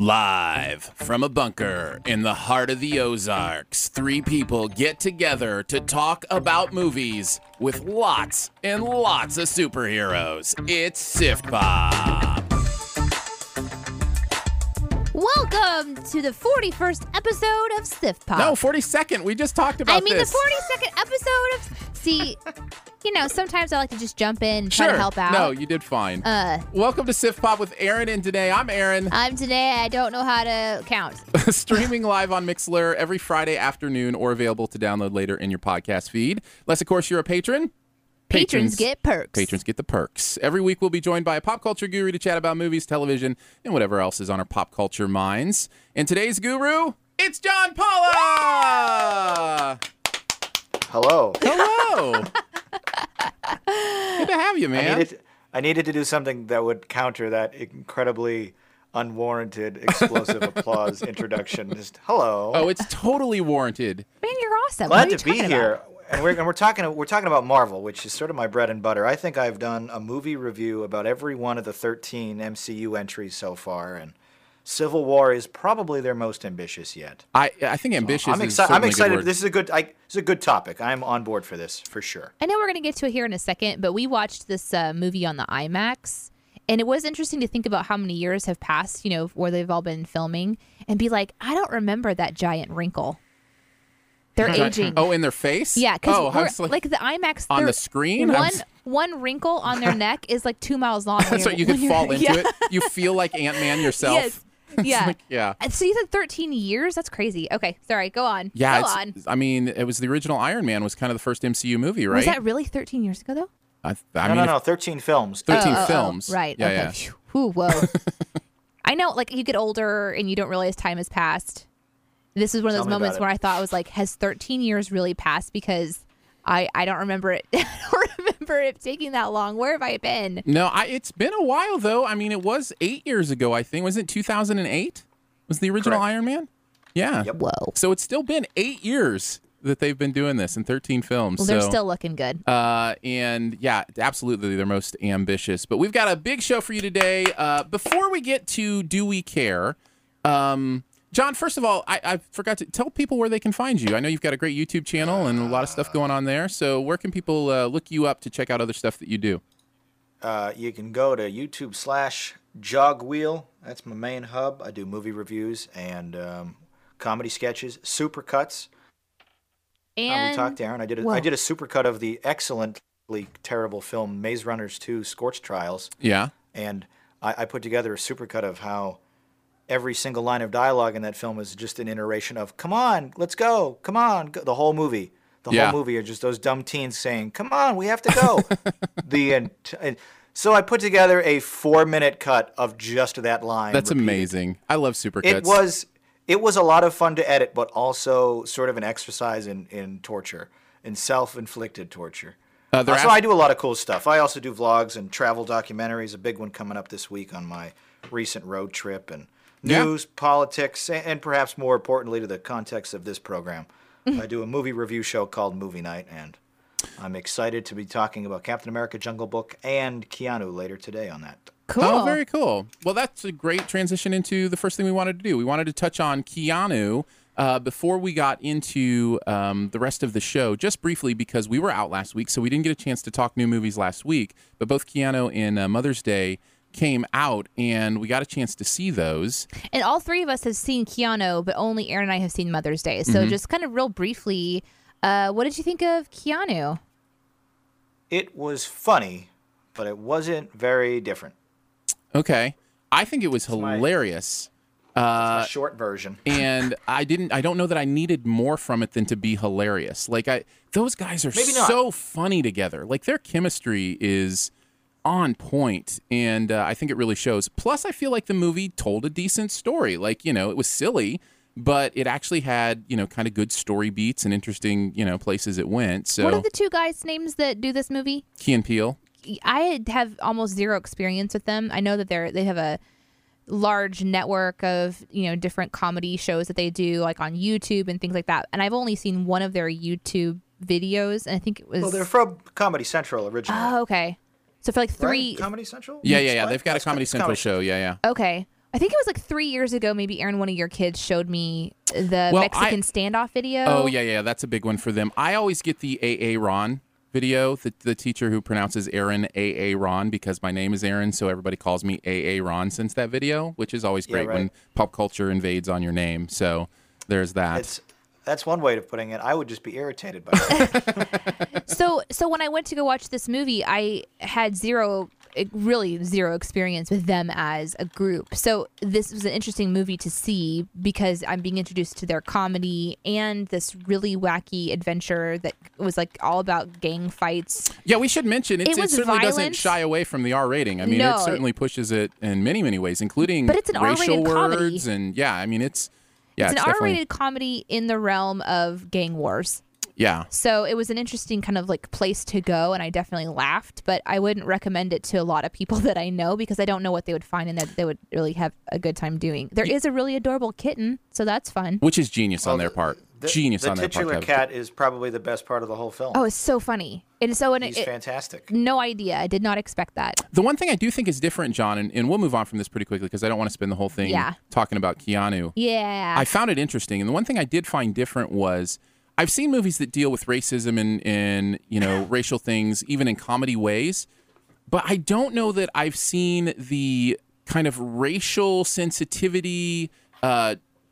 Live from a bunker in the heart of the Ozarks, three people get together to talk about movies with lots and lots of superheroes. It's Sift Pop. Welcome to the 41st episode of Sift Pop. No, 42nd. We just talked about this. The 42nd episode of... See... You know, sometimes I like to just jump in and try to help out. No, you did fine. Welcome to Sift Pop with Aaron and Danae. I'm Aaron. I'm Danae. I don't know how to count. Streaming live on Mixlr every Friday afternoon or available to download later in your podcast feed. Unless, of course, you're a patron. Patrons get perks. Patrons get the perks. Every week we'll be joined by a pop culture guru to chat about movies, television, and whatever else is on our pop culture minds. And today's guru, it's John Paula! Hello. Hello. Good to have you, man. I needed to do something that would counter that incredibly unwarranted, explosive applause introduction. Just hello. Oh, it's totally warranted. Man, you're awesome. Glad to be here. And we're talking about Marvel, which is sort of my bread and butter. I think I've done a movie review about every one of the 13 MCU entries so far, and Civil War is probably their most ambitious yet. I think ambitious. So I'm excited. This is a good topic. I'm on board for this for sure. I know we're going to get to it here in a second, but we watched this movie on the IMAX, and it was interesting to think about how many years have passed, you know, where they've all been filming, and be like, I don't remember that giant wrinkle. They're aging. Oh, in their face? Yeah, because like the IMAX on the screen. One wrinkle on their neck is like 2 miles long. That's right. You could fall into it. You feel like Ant-Man yourself. Yes. Yeah. Like, yeah. And so you said 13 years? That's crazy. Okay. Sorry. Go on. Yeah. Go on. I mean, it was the original Iron Man was kind of the first MCU movie, right? Was that really 13 years ago, though? I mean, no. 13 films. 13 films. Oh, right. Yeah, okay. Yeah. Ooh, whoa. I know, like, you get older and you don't realize time has passed. This is one of those moments where I thought I was like, has 13 years really passed? Because I don't remember it. I don't remember it taking that long. Where have I been? No, it's been a while, though. I mean, it was 8 years ago, I think. Wasn't it 2008? Was the original Iron Man? Yeah. Yep. Whoa. So it's still been 8 years that they've been doing this in 13 films. Well, they're still looking good. And yeah, absolutely. They're most ambitious. But we've got a big show for you today. Before we get to Do We Care... John, first of all, I forgot to tell people where they can find you. I know you've got a great YouTube channel and a lot of stuff going on there. So where can people look you up to check out other stuff that you do? You can go to YouTube.com/jogwheel. That's my main hub. I do movie reviews and comedy sketches, supercuts. And we talked to Aaron. I did a supercut of the excellently terrible film Maze Runners 2: Scorch Trials. Yeah. And I put together a supercut of how every single line of dialogue in that film is just an iteration of, come on, let's go, come on, go. The whole movie. The whole movie are just those dumb teens saying, come on, we have to go. So I put together a 4-minute cut of just that line. That's repeated. Amazing. I love supercuts. It was a lot of fun to edit, but also sort of an exercise in torture, in self-inflicted torture. So I do a lot of cool stuff. I also do vlogs and travel documentaries, a big one coming up this week on my recent road trip and... News, politics, and perhaps more importantly to the context of this program. I do a movie review show called Movie Night, and I'm excited to be talking about Captain America, Jungle Book, and Keanu later today on that. Cool. Oh, very cool. Well, that's a great transition into the first thing we wanted to do. We wanted to touch on Keanu before we got into the rest of the show, just briefly because we were out last week, so we didn't get a chance to talk new movies last week, but both Keanu and Mother's Day came out, and we got a chance to see those. And all three of us have seen Keanu, but only Aaron and I have seen Mother's Day. So just kind of real briefly, what did you think of Keanu? It was funny, but it wasn't very different. Okay. I think it was hilarious. It's my short version. And I don't know that I needed more from it than to be hilarious. Like, those guys are so funny together. Like, their chemistry is on point, and I think it really shows. Plus, I feel like the movie told a decent story. Like, you know, it was silly, but it actually had, you know, kind of good story beats and interesting, you know, places it went. So, what are the two guys' names that do this movie? Key and Peele. I have almost zero experience with them. I know that they have a large network of, you know, different comedy shows that they do, like on YouTube and things like that. And I've only seen one of their YouTube videos, and I think it was... Well, they're from Comedy Central originally. Oh, okay. So for like three... Right? Comedy Central? Yeah. They've got a Comedy Central show. Yeah. Okay. I think it was like 3 years ago, maybe, Aaron, one of your kids showed me the Mexican standoff video. Oh, yeah. That's a big one for them. I always get the A.A. Ron video, the teacher who pronounces Aaron A.A. Ron, because my name is Aaron, so everybody calls me A.A. Ron since that video, which is always great when pop culture invades on your name. So there's that. That's one way of putting it. I would just be irritated by that. So when I went to go watch this movie, I had really zero experience with them as a group. So this was an interesting movie to see because I'm being introduced to their comedy and this really wacky adventure that was like all about gang fights. Yeah, we should mention it certainly violent. Doesn't shy away from the R rating. I mean, it certainly pushes it in many ways, including racial words and it's an R-rated comedy in the realm of gang wars. Yeah. So it was an interesting kind of like place to go, and I definitely laughed, but I wouldn't recommend it to a lot of people that I know because I don't know what they would find and that they would really have a good time doing. There is a really adorable kitten, so that's fun. Which is genius on their part. The titular cat is probably the best part of the whole film. Oh, it's so funny. He's fantastic. No idea. I did not expect that. The one thing I do think is different, John, and we'll move on from this pretty quickly because I don't want to spend the whole thing talking about Keanu. Yeah. I found it interesting, and the one thing I did find different was I've seen movies that deal with racism and you know, racial things, even in comedy ways, but I don't know that I've seen the kind of racial sensitivity,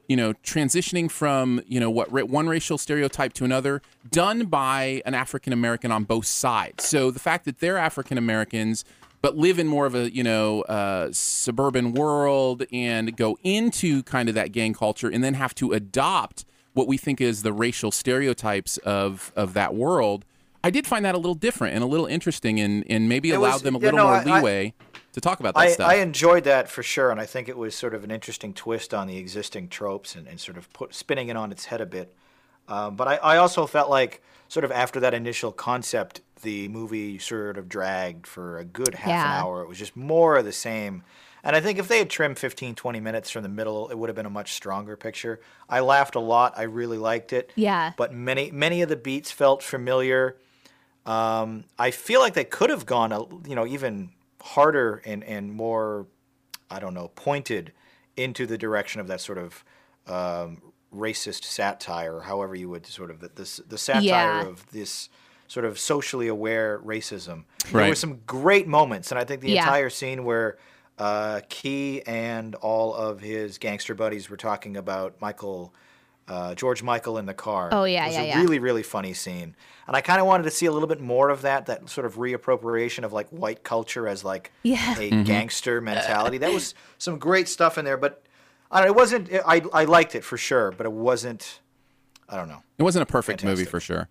you know, transitioning from, you know, one racial stereotype to another done by an African American on both sides. So the fact that they're African Americans but live in more of a, you know, suburban world and go into kind of that gang culture and then have to adopt what we think is the racial stereotypes of that world, I did find that a little different and a little interesting and maybe allowed them a little more leeway to talk about that stuff. I enjoyed that for sure, and I think it was sort of an interesting twist on the existing tropes and sort of spinning it on its head a bit. But I also felt like sort of after that initial concept, the movie sort of dragged for a good half an hour. It was just more of the same. And I think if they had trimmed 15, 20 minutes from the middle, it would have been a much stronger picture. I laughed a lot. I really liked it. Yeah. But many of the beats felt familiar. I feel like they could have gone, even harder and more, pointed into the direction of that sort of racist satire, however you would sort of the satire of this sort of socially aware racism. Right. There were some great moments, and I think the entire scene where Key and all of his gangster buddies were talking about George Michael in the car. Oh, yeah, It was a really, really funny scene. And I kind of wanted to see a little bit more of that sort of reappropriation of, like, white culture as, like, a gangster mentality. That was some great stuff in there, but it wasn't... I liked it for sure, but it wasn't... It wasn't a perfect movie for sure.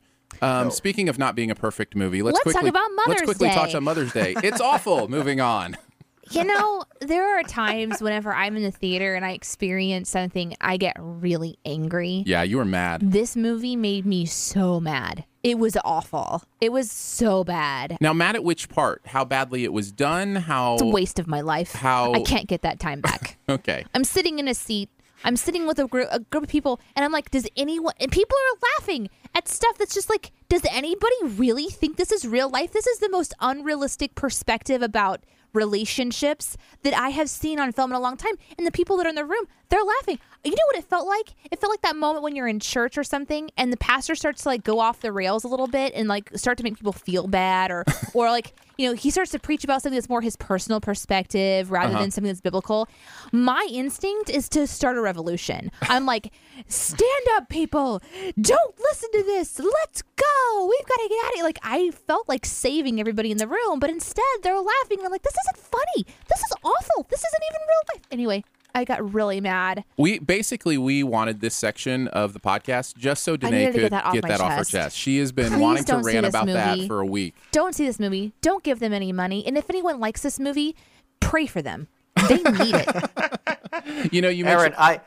Speaking of not being a perfect movie, let's quickly touch on Mother's Day. It's awful. Moving on. You know, there are times whenever I'm in the theater and I experience something, I get really angry. Yeah, you were mad. This movie made me so mad. It was awful. It was so bad. Now, mad at which part? How badly it was done? It's a waste of my life. I can't get that time back. Okay. I'm sitting in a seat. I'm sitting with a group of people, and I'm like, people are laughing at stuff that's just like, does anybody really think this is real life? This is the most unrealistic perspective about relationships that I have seen on film in a long time. And the people that are in the room, they're laughing. You know what it felt like? It felt like that moment when you're in church or something and the pastor starts to like go off the rails a little bit and like start to make people feel bad or like, you know, he starts to preach about something that's more his personal perspective rather than something that's biblical, my instinct is to start a revolution. I'm like, stand up, people. Don't listen to this. Let's go. We've got to get out of here. Like, I felt like saving everybody in the room, but instead they're laughing. And I'm like, this isn't funny. This is awful. This isn't even real life. Anyway. I got really mad. We wanted this section of the podcast just so Danae could get that off her chest. She has been wanting to rant about that for a week. Don't see this movie. Don't give them any money. And if anyone likes this movie, pray for them. They need it. You know, you mentioned... Aaron,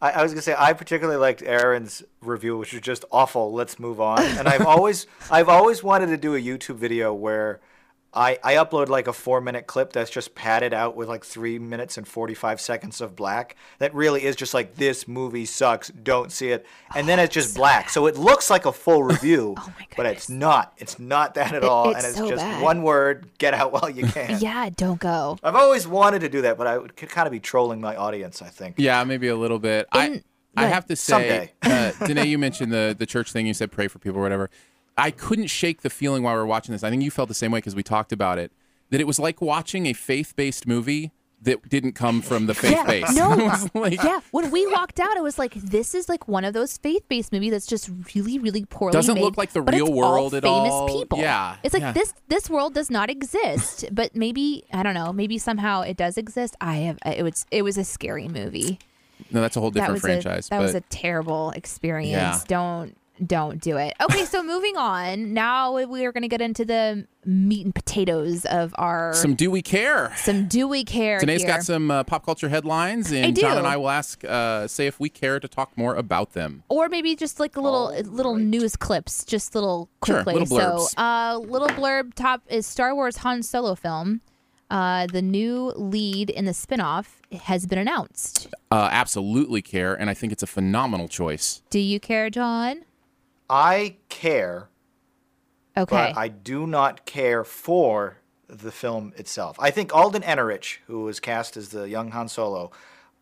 I was going to say, I particularly liked Aaron's review, which was just awful. Let's move on. And I've always wanted to do a YouTube video where... I upload like a 4-minute clip that's just padded out with like 3 minutes and 45 seconds of black. That really is just like, this movie sucks, don't see it. And then it's just so black. Bad. So it looks like a full review, but it's not. It's not that at all. It's just bad. One word, get out while you can. Yeah, don't go. I've always wanted to do that, but I could kind of be trolling my audience, I think. Yeah, maybe a little bit. I have to say, Danae, you mentioned the church thing. You said pray for people or whatever. I couldn't shake the feeling while we were watching this. I think you felt the same way because we talked about it. That it was like watching a faith-based movie that didn't come from the faith-based. Yeah, no. When we walked out, it was like, this is like one of those faith-based movies that's just really, really poorly made. Doesn't look like the real world at all. Famous people. Yeah. It's like this world does not exist, but maybe, I don't know, maybe somehow it does exist. It was a scary movie. No, that's a whole different franchise. That was a terrible experience. Yeah. Don't do it. Okay, so moving on. Now we are going to get into the meat and potatoes of our... Some do we care. Danae's got some pop culture headlines, and John and I will ask, say if we care to talk more about them. Or maybe just like little news clips, just little quickly. Sure, little blurbs. So little blurb top is Star Wars Han Solo film. The new lead in the spinoff has been announced. Absolutely care, and I think it's a phenomenal choice. Do you care, John? I care, but I do not care for the film itself. I think Alden Ehrenreich, who was cast as the young Han Solo,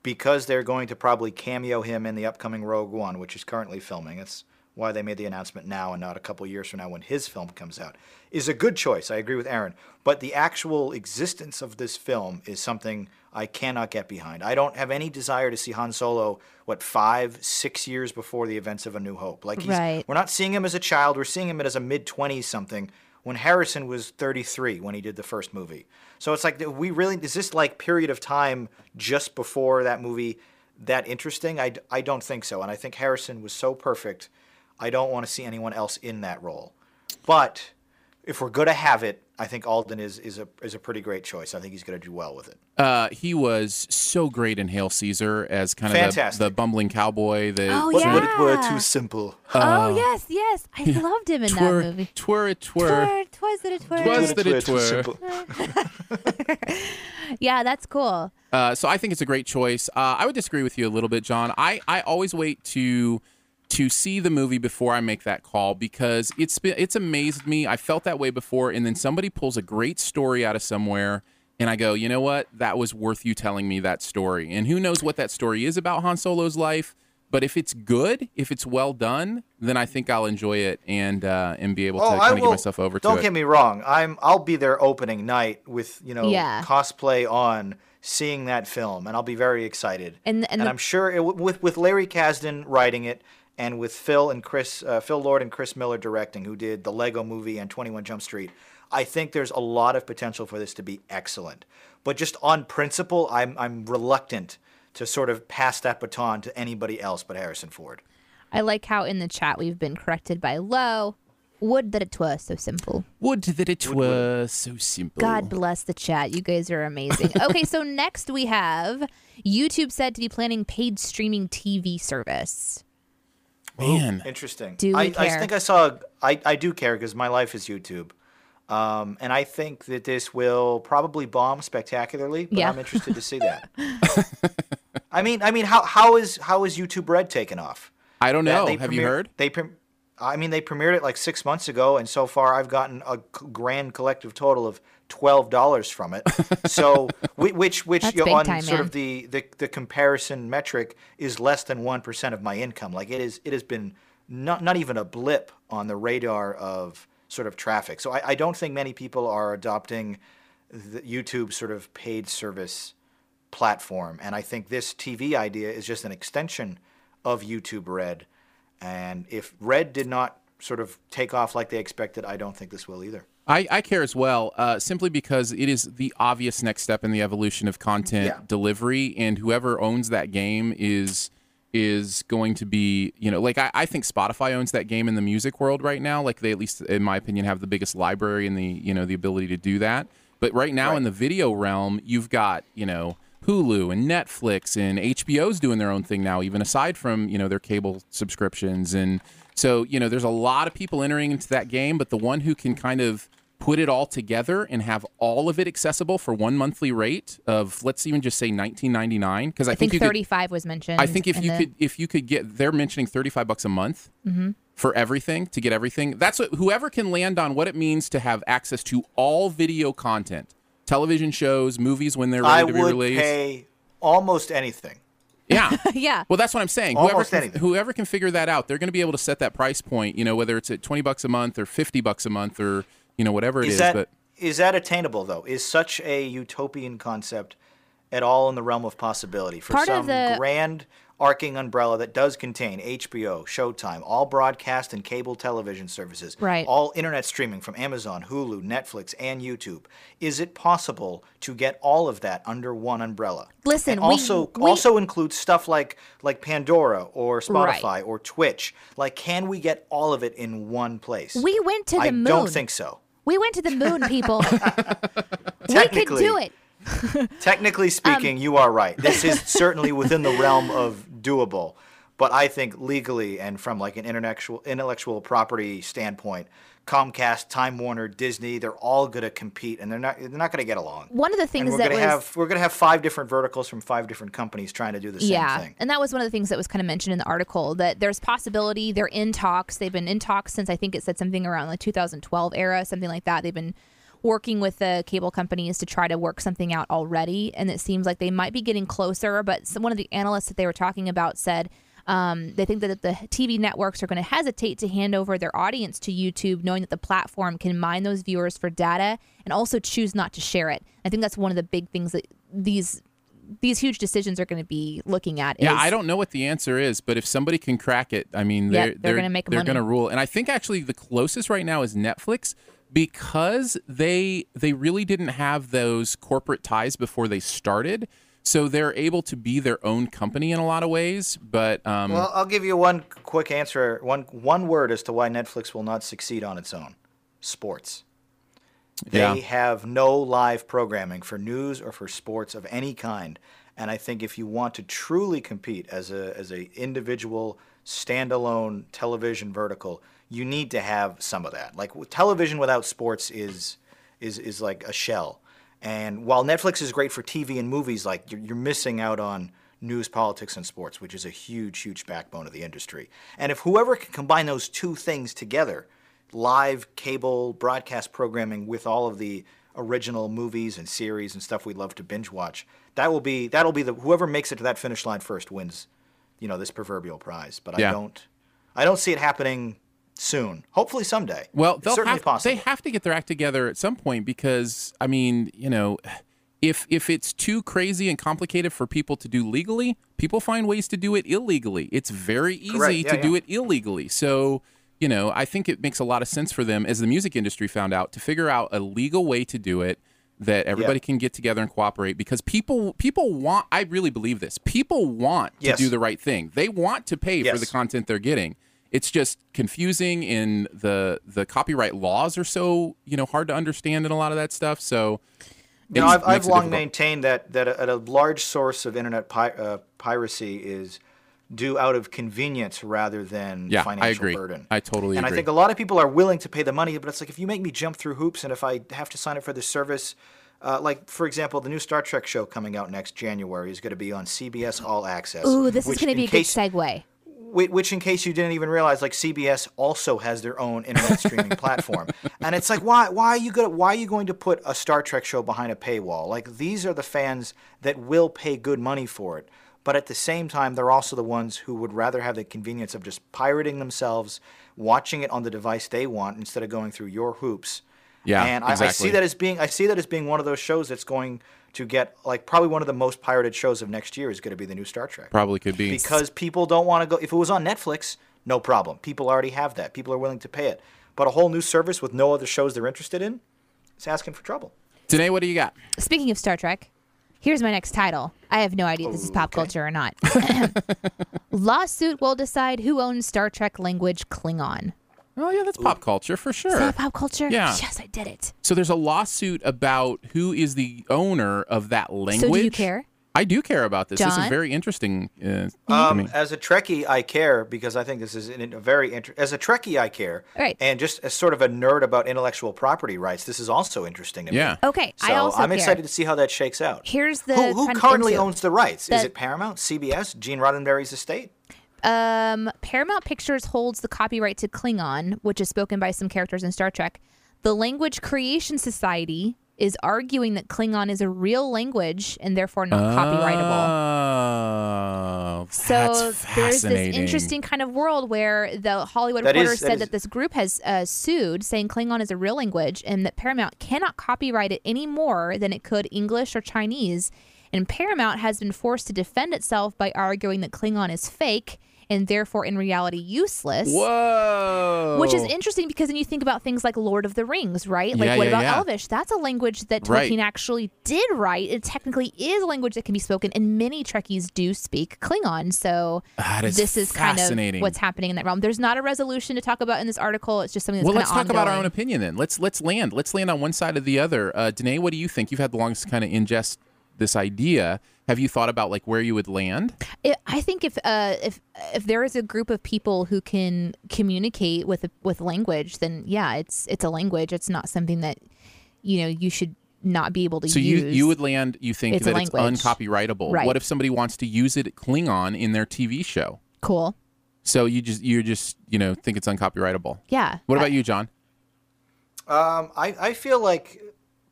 because they're going to probably cameo him in the upcoming Rogue One, which is currently filming. That's why they made the announcement now and not a couple years from now when his film comes out, is a good choice. I agree with Aaron. But the actual existence of this film is something I cannot get behind. I don't have any desire to see Han Solo, 5-6 years before the events of A New Hope. Like, we're not seeing him as a child. We're seeing him as a mid-20s something when Harrison was 33 when he did the first movie. So it's like, is this like period of time just before that movie that interesting? I don't think so. And I think Harrison was so perfect. I don't want to see anyone else in that role. But if we're going to have it, I think Alden is a pretty great choice. I think he's going to do well with it. He was so great in Hail Caesar as kind of the bumbling cowboy. What it were too simple. Yes. I loved him in that movie. Twas that it were. Yeah, that's cool. So I think it's a great choice. I would disagree with you a little bit, John. I always wait to see the movie before I make that call because it's amazed me. I felt that way before, and then somebody pulls a great story out of somewhere, and I go, you know what? That was worth you telling me that story. And who knows what that story is about Han Solo's life, but if it's good, if it's well done, then I think I'll enjoy it and be able to kind of get myself over to it. Don't get me wrong. I'll be there opening night with cosplay on, seeing that film, and I'll be very excited. And I'm sure with Larry Kasdan writing it, and with Phil Lord and Chris Miller directing, who did the Lego Movie and 21 Jump Street, I think there's a lot of potential for this to be excellent. But just on principle, I'm reluctant to sort of pass that baton to anybody else but Harrison Ford. I like how in the chat we've been corrected by Lo. Would that it were so simple. God bless the chat. You guys are amazing. Okay, so next we have YouTube said to be planning paid streaming TV service. Man. Ooh, interesting. I think I saw, I do care because my life is YouTube. And I think that this will probably bomb spectacularly, but I'm interested to see that. I mean, how is YouTube Red taken off? I don't know. Have you heard? They premiered it like 6 months ago, and so far I've gotten a grand collective total of $12 from it. So, which on sort of the comparison metric is less than 1% of my income. Like it has been not even a blip on the radar of sort of traffic. So I don't think many people are adopting the YouTube sort of paid service platform. And I think this TV idea is just an extension of YouTube Red. And if Red did not sort of take off like they expected, I don't think this will either. I care as well, simply because it is the obvious next step in the evolution of content delivery, and whoever owns that game is going to be, you know, like I think Spotify owns that game in the music world right now. Like they, at least in my opinion, have the biggest library and the, you know, the ability to do that. But right now in the video realm, you've got, you know, Hulu and Netflix and HBO's doing their own thing now, even aside from, you know, their cable subscriptions. And so, you know, there's a lot of people entering into that game, but the one who can kind of put it all together and have all of it accessible for one monthly rate of, let's even just say $19.99, because I think 35 was mentioned. I think if you could get, they're mentioning $35 a month for everything, to get everything. That's what, whoever can land on what it means to have access to all video content, television shows, movies when they're ready to be released. I would pay almost anything. Yeah. Yeah. Well, that's what I'm saying. Whoever can figure that out, they're going to be able to set that price point, you know, whether it's at $20 a month or $50 a month or, you know, whatever it is. But is that attainable, though? Is such a utopian concept at all in the realm of possibility for some grand arcing umbrella that does contain HBO, Showtime, all broadcast and cable television services, all internet streaming from Amazon, Hulu, Netflix, and YouTube? Is it possible to get all of that under one umbrella? Listen, and also includes stuff like Pandora or Spotify or Twitch. Like, can we get all of it in one place? We went to the moon. I don't think so. We went to the moon, people. We could do it. Technically speaking, you are right. This is certainly within the realm of doable, but I think legally and from like an intellectual property standpoint, Comcast, Time Warner, Disney, they're all going to compete and they're not going to get along. One of the things we're going to have five different verticals from five different companies trying to do the same thing. And that was one of the things that was kind of mentioned in the article, that there's possibility. They're in talks. They've been in talks since, I think it said something around like 2012 era, something like that. They've been working with the cable companies to try to work something out already. And it seems like they might be getting closer. But one of the analysts that they were talking about said they think that the TV networks are going to hesitate to hand over their audience to YouTube, knowing that the platform can mine those viewers for data and also choose not to share it. I think that's one of the big things that these huge decisions are going to be looking at. Yeah, I don't know what the answer is, but if somebody can crack it, I mean, they're going to make money. They're going to rule. And I think actually the closest right now is Netflix, because they really didn't have those corporate ties before they started, so they're able to be their own company in a lot of ways. But well, I'll give you one quick answer, one word as to why Netflix will not succeed on its own: sports. They have no live programming for news or for sports of any kind, and I think if you want to truly compete as a individual standalone television vertical, you need to have some of that. Like television without sports is like a shell. And while Netflix is great for TV and movies, like you're missing out on news, politics, and sports, which is a huge, huge backbone of the industry. And if whoever can combine those two things together, live cable broadcast programming with all of the original movies and series and stuff we love to binge watch, that'll be the whoever makes it to that finish line first wins, you know, this proverbial prize. But I don't see it happening soon. Hopefully someday. Well, they have to get their act together at some point, because I mean, you know, if it's too crazy and complicated for people to do legally, people find ways to do it illegally. It's very easy to do it illegally. So, you know, I think it makes a lot of sense for them, as the music industry found out, to figure out a legal way to do it that everybody can get together and cooperate, because people want, I really believe this, people want to do the right thing. They want to pay for the content they're getting. It's just confusing, and the copyright laws are so, you know, hard to understand in a lot of that stuff. So, you know, I've long maintained that a large source of internet piracy is due out of convenience rather than financial burden. I totally agree. And I think a lot of people are willing to pay the money, but it's like, if you make me jump through hoops, and if I have to sign up for this service, like, for example, the new Star Trek show coming out next January is going to be on CBS All Access. Ooh, this is going to be a good segue. Which, in case you didn't even realize, like CBS also has their own internet streaming platform, and it's like, why are you going to put a Star Trek show behind a paywall? Like, these are the fans that will pay good money for it. But at the same time, they're also the ones who would rather have the convenience of just pirating themselves, watching it on the device they want instead of going through your hoops. Yeah, and exactly. I see that as being one of those shows that's going to get, like, probably one of the most pirated shows of next year is going to be the new Star Trek. Probably could be. Because people don't want to go. If it was on Netflix, no problem. People already have that. People are willing to pay it. But a whole new service with no other shows they're interested in, it's asking for trouble. Today, what do you got? Speaking of Star Trek, here's my next title. I have no idea if this is pop culture or not. Lawsuit will decide who owns Star Trek language Klingon. Oh, yeah, that's pop culture for sure. Is that pop culture? Yeah. Yes, I did it. So there's a lawsuit about who is the owner of that language. So do you care? I do care about this. John? This is very interesting to me. As a Trekkie, I care because I think this is a very interesting. As a Trekkie, I care. Right. And just as sort of a nerd about intellectual property rights, this is also interesting to me. Yeah. Okay. So I also I'm excited to see how that shakes out. Here's the who currently owns the rights? Is it Paramount, CBS, Gene Roddenberry's estate? Paramount Pictures holds the copyright to Klingon, which is spoken by some characters in Star Trek. The Language Creation Society is arguing that Klingon is a real language and therefore not copyrightable. Oh, so there's this interesting kind of world where the Hollywood Reporter said that this group has sued, saying Klingon is a real language and that Paramount cannot copyright it any more than it could English or Chinese. And Paramount has been forced to defend itself by arguing that Klingon is fake and therefore in reality useless. Whoa! Which is interesting because then you think about things like Lord of the Rings, right? Like what about Elvish? That's a language that Tolkien actually did write. It technically is a language that can be spoken, and many Trekkies do speak Klingon. So this is kind of what's happening in that realm. There's not a resolution to talk about in this article. It's just something that's kind of ongoing. Well, let's talk about our own opinion then. Let's land on one side or the other. Danae, what do you think? You've had the longest kind of ingest this idea. Have you thought about like where you would land? I think if there is a group of people who can communicate with language, then yeah, it's a language. It's not something that you should not be able to use. So you would land, you think, it's that it's uncopyrightable. Right. What if somebody wants to use it Klingon in their TV show? Cool. So you just think it's uncopyrightable. Yeah. What about you, John? I feel like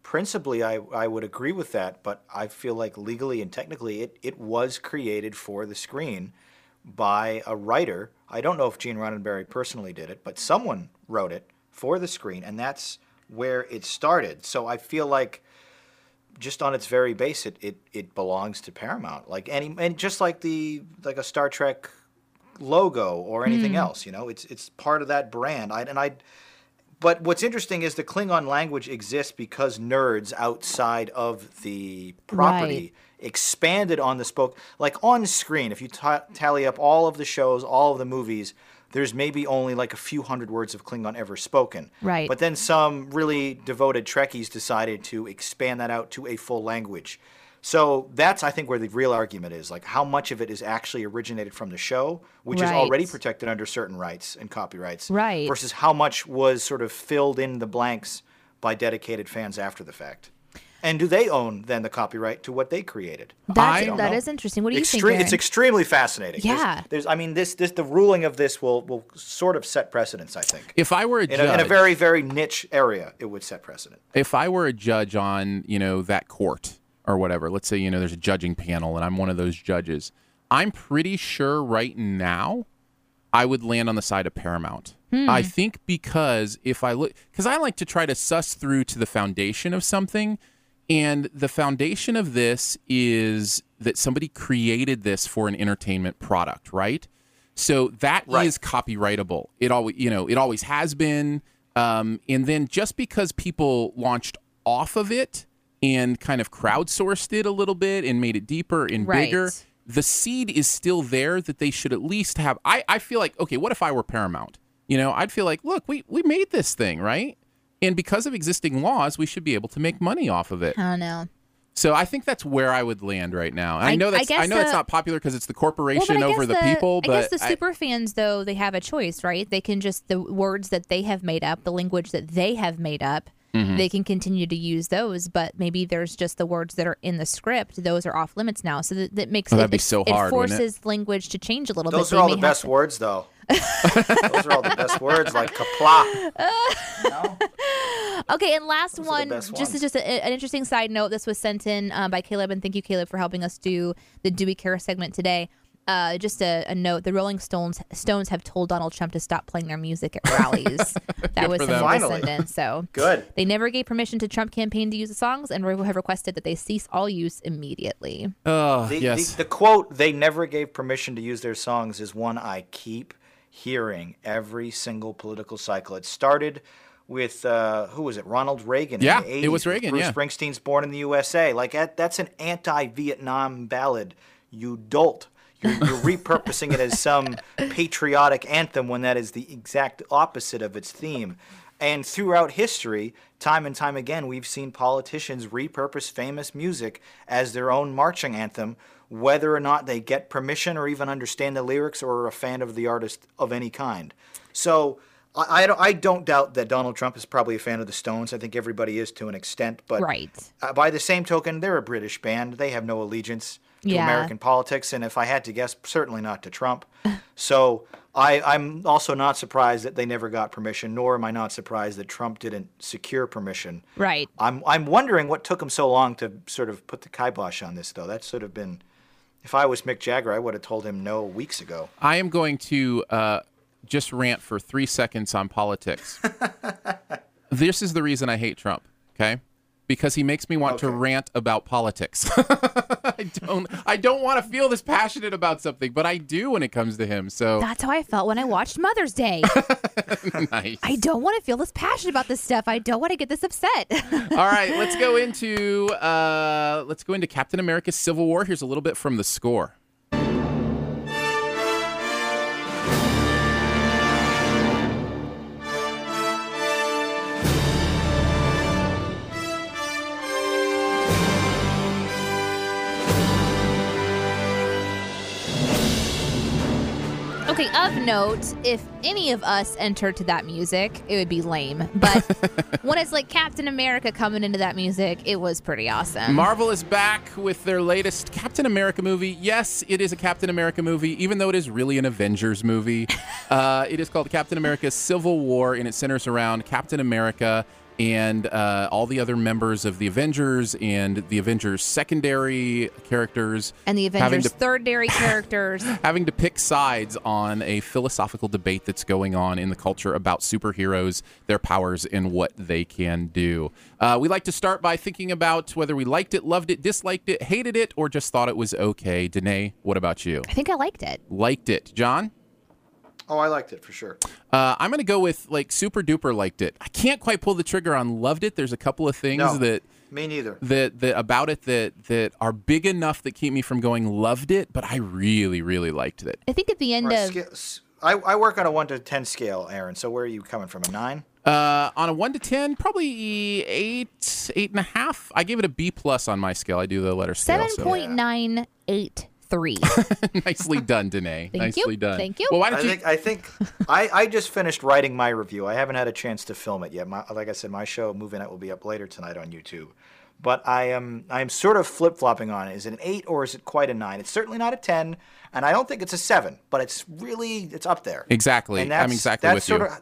principally, I would agree with that, but I feel like legally and technically it was created for the screen by a writer. I don't know if Gene Roddenberry personally did it, but someone wrote it for the screen, and that's where it started. So I feel like just on its very base, it belongs to Paramount. Like just like a Star Trek logo or anything else, it's part of that brand. But what's interesting is the Klingon language exists because nerds outside of the property expanded on the spoke. Like on screen, if you tally up all of the shows, all of the movies, there's maybe only like a few hundred words of Klingon ever spoken. Right. But then some really devoted Trekkies decided to expand that out to a full language. So that's, I think, where the real argument is, like how much of it is actually originated from the show, which is already protected under certain rights and copyrights, versus how much was sort of filled in the blanks by dedicated fans after the fact. And do they own, then, the copyright to what they created? That is interesting. What do you think, Aaron? It's extremely fascinating. Yeah. The ruling of this will sort of set precedence, I think. If I were a judge... In a very, very niche area, it would set precedent. If I were a judge on, that court... or whatever, let's say, there's a judging panel and I'm one of those judges, I'm pretty sure right now I would land on the side of Paramount. I think because because I like to try to suss through to the foundation of something, and the foundation of this is that somebody created this for an entertainment product, right? So that is copyrightable. It always has been. And then just because people launched off of it, and kind of crowdsourced it a little bit and made it deeper and bigger, the seed is still there that they should at least have. I feel like, okay, what if I were Paramount? I'd feel like, look, we made this thing, right? And because of existing laws, we should be able to make money off of it. I don't know. So I think that's where I would land right now. And I know it's not popular because it's the corporation over the people. But I guess the super fans, though, they have a choice, right? They can just, the words that they have made up, the language that they have made up, they can continue to use those, but maybe there's just the words that are in the script. Those are off limits now. So that makes it forces language to change a little bit. Those are all the best words, though. Those are all the best words, like kapla. You know? Okay, and last one. Just an interesting side note. This was sent in by Caleb, and thank you, Caleb, for helping us do the Do We Care segment today. Just a note: the Rolling Stones have told Donald Trump to stop playing their music at rallies. That was sentence. So good. They never gave permission to Trump campaign to use the songs, and have requested that they cease all use immediately. The quote "They never gave permission to use their songs" is one I keep hearing every single political cycle. It started with who was it? Ronald Reagan. Yeah, in the 80s, it was Reagan. Bruce Springsteen's "Born in the USA." Like that's an anti-Vietnam ballad. You dolt. You're repurposing it as some patriotic anthem when that is the exact opposite of its theme. And throughout history, time and time again, we've seen politicians repurpose famous music as their own marching anthem, whether or not they get permission or even understand the lyrics or are a fan of the artist of any kind. So I don't doubt that Donald Trump is probably a fan of the Stones. I think everybody is to an extent. But by the same token, they're a British band. They have no allegiance to American politics, and if I had to guess, certainly not to Trump. So I'm also not surprised that they never got permission, nor am I not surprised that Trump didn't secure permission. Right. I'm wondering what took him so long to sort of put the kibosh on this, though. That's sort of been, if I was Mick Jagger, I would have told him no weeks ago. I am going to just rant for 3 seconds on politics. This is the reason I hate Trump, okay? Because he makes me want to rant about politics. I don't want to feel this passionate about something, but I do when it comes to him. So that's how I felt when I watched Mother's Day. Nice. I don't want to feel this passionate about this stuff. I don't want to get this upset. All right, let's go into Captain America: Civil War. Here's a little bit from the score. Okay, of note, if any of us entered to that music, it would be lame. But when it's like Captain America coming into that music, it was pretty awesome. Marvel is back with their latest Captain America movie. Yes, it is a Captain America movie, even though it is really an Avengers movie. It is called Captain America: Civil War, and it centers around Captain America and all the other members of the Avengers and the Avengers secondary characters. And the Avengers thirdary characters. Having to pick sides on a philosophical debate that's going on in the culture about superheroes, their powers, and what they can do. We like to start by thinking about whether we liked it, loved it, disliked it, hated it, or just thought it was okay. Danae, what about you? I think I liked it. Liked it. John? Oh, I liked it for sure. I'm going to go with like super duper liked it. I can't quite pull the trigger on loved it. There's a couple of things that me neither that about it that are big enough that keep me from going loved it, but I really, really liked it. I think at the end I work on a 1 to 10 scale, Aaron. So where are you coming from? A 9? On a 1 to 10, probably 8, 8.5. I gave it a B+ on my scale. I do the letter scale. 7.98. 3. Nicely done, Danae. Nicely done. Thank you. Well, why don't you... I just finished writing my review. I haven't had a chance to film it yet. Like I said, my show, Moving Out, will be up later tonight on YouTube. But I'm sort of flip-flopping on it. Is it an 8 or is it quite a 9? It's certainly not a 10, and I don't think it's a 7, but it's up there. Exactly. And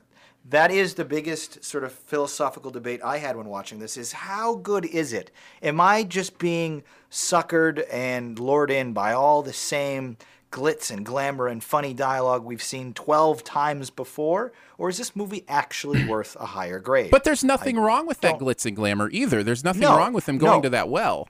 that is the biggest sort of philosophical debate I had when watching this is how good is it? Am I just being suckered and lured in by all the same glitz and glamour and funny dialogue we've seen 12 times before? Or is this movie actually worth a higher grade? But there's nothing wrong with that glitz and glamour either. There's nothing wrong with them going to that well.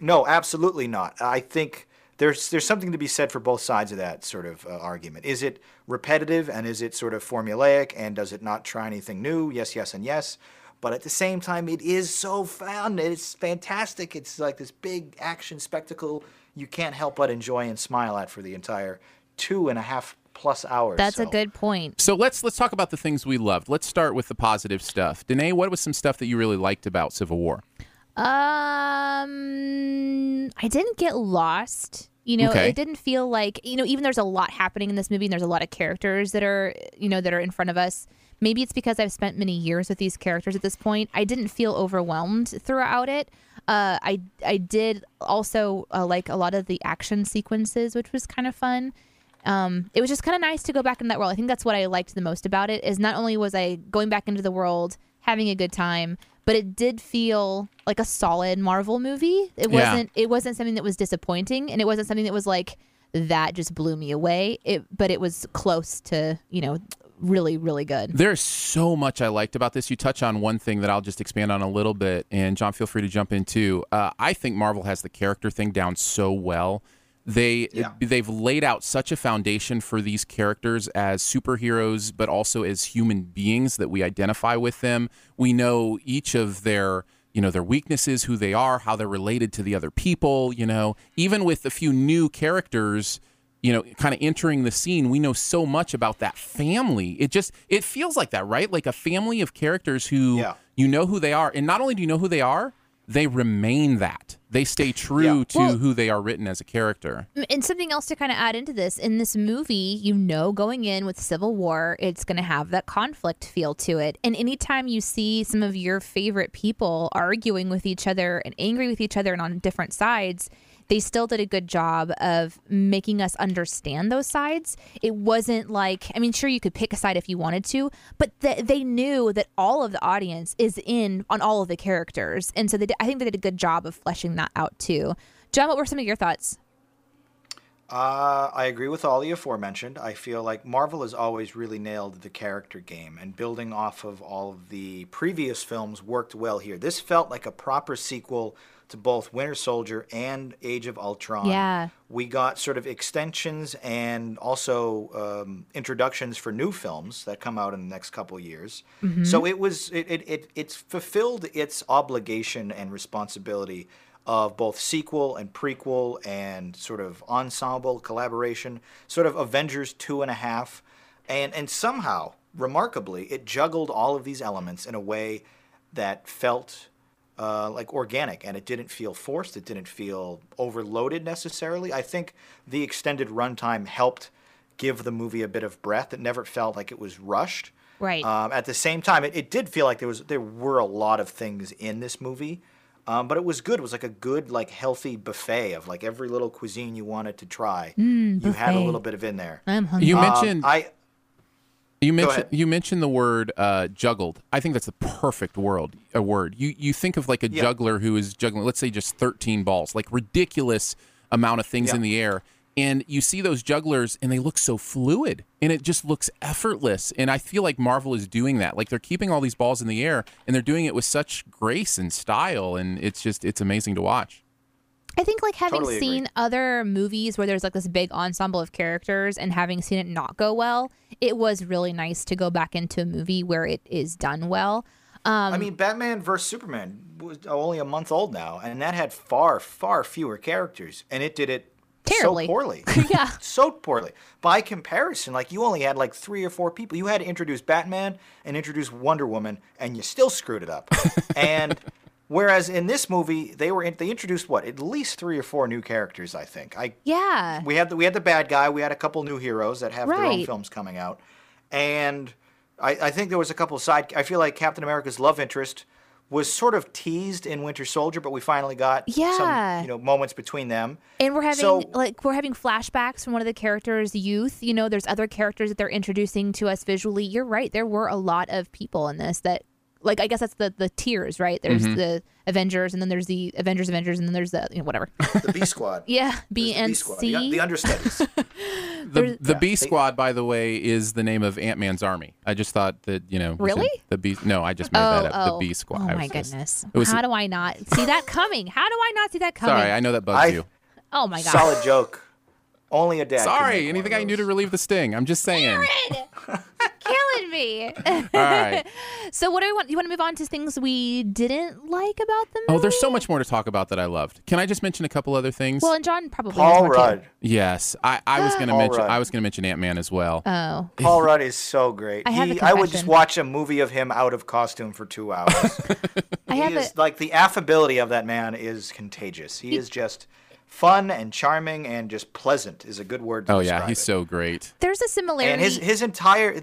No, absolutely not. I think... There's something to be said for both sides of that sort of argument. Is it repetitive and is it sort of formulaic and does it not try anything new? Yes, yes, and yes. But at the same time, it is so fun. It's fantastic. It's like this big action spectacle you can't help but enjoy and smile at for the entire 2.5+ hours. That's a good point. So let's talk about the things we loved. Let's start with the positive stuff. Danae, what was some stuff that you really liked about Civil War? I didn't get lost. It didn't feel like, even there's a lot happening in this movie and there's a lot of characters that are, that are in front of us. Maybe it's because I've spent many years with these characters at this point. I didn't feel overwhelmed throughout it. I did also like a lot of the action sequences, which was kind of fun. It was just kind of nice to go back into that world. I think that's what I liked the most about it, is not only was I going back into the world, having a good time, but it did feel like a solid Marvel movie. It wasn't something that was disappointing, and it wasn't something that was like, that just blew me away. But it was close to, really, really good. There's so much I liked about this. You touch on one thing that I'll just expand on a little bit, and John, feel free to jump in too. I think Marvel has the character thing down so well. They've laid out such a foundation for these characters as superheroes, but also as human beings that we identify with them. We know each of their weaknesses, who they are, how they're related to the other people, even with a few new characters, kind of entering the scene, we know so much about that family. It feels like that, right? Like a family of characters who you know who they are. And not only do you know who they are, they remain that. They stay true to who they are written as a character. And something else to kind of add into this, in this movie, going in with Civil War, it's going to have that conflict feel to it. And anytime you see some of your favorite people arguing with each other and angry with each other and on different sides, they still did a good job of making us understand those sides. It wasn't like, sure, you could pick a side if you wanted to, but they knew that all of the audience is in on all of the characters. And so I think they did a good job of fleshing that out too. John, what were some of your thoughts? I agree with all the aforementioned. I feel like Marvel has always really nailed the character game, and building off of all of the previous films worked well here. This felt like a proper sequel to both Winter Soldier and Age of Ultron. Yeah. We got sort of extensions and also introductions for new films that come out in the next couple years. Mm-hmm. So it's fulfilled its obligation and responsibility of both sequel and prequel and sort of ensemble collaboration, sort of Avengers 2.5. And somehow, remarkably, it juggled all of these elements in a way that felt like organic, and it didn't feel forced. It didn't feel overloaded necessarily. I think the extended runtime helped give the movie a bit of breath. It never felt like it was rushed. Right. At the same time, it did feel like there were a lot of things in this movie, but it was good. It was like a good, like healthy buffet of like every little cuisine you wanted to try. You had a little bit of in there. I'm hungry. You mentioned the word juggled. I think that's the perfect word. You think of like a juggler who is juggling, let's say, just 13 balls, like ridiculous amount of things in the air. And you see those jugglers and they look so fluid and it just looks effortless. And I feel like Marvel is doing that. Like they're keeping all these balls in the air and they're doing it with such grace and style. And it's amazing to watch. I think like having seen other movies where there's like this big ensemble of characters and having seen it not go well, it was really nice to go back into a movie where it is done well. Batman vs. Superman was only a month old now, and that had far, far fewer characters, and it did it terribly. So poorly. Yeah. So poorly. By comparison, like you only had like 3 or 4 people. You had to introduce Batman and introduce Wonder Woman, and you still screwed it up. And whereas in this movie, they introduced at least 3 or 4 new characters, I think. We had the bad guy. We had a couple new heroes that have their own films coming out, and I think there was a couple side. I feel like Captain America's love interest was sort of teased in Winter Soldier, but we finally got some moments between them. And we're having flashbacks from one of the characters' youth. There's other characters that they're introducing to us visually. You're right. There were a lot of people in this that. Like, I guess that's the tiers, right? There's the Avengers, and then there's the Avengers, and then there's the, whatever. The B Squad. Yeah, B and C. The understudies. The B Squad, by the way, is the name of Ant-Man's army. I just thought that, Really? The B. No, I just made that up. The B Squad. Oh, my goodness. How do I not see that coming? Sorry, I know that bugs you. Oh, my God. Solid joke. Only a dad. Sorry, anything I can do to relieve the sting. I'm just saying. Killing me. All right. So what do we want? You want to move on to things we didn't like about the movie? Oh, there's so much more to talk about that I loved. Can I just mention a couple other things? Well, and John probably. Paul Rudd. Yes, I was going to mention. Rudd. I was going to mention Ant-Man as well. Oh, Paul Rudd is so great. I would just watch a movie of him out of costume for 2 hours. Like the affability of that man is contagious. He is just. Fun and charming and just pleasant is a good word to describe. Oh, yeah, he's so great. There's a similarity. And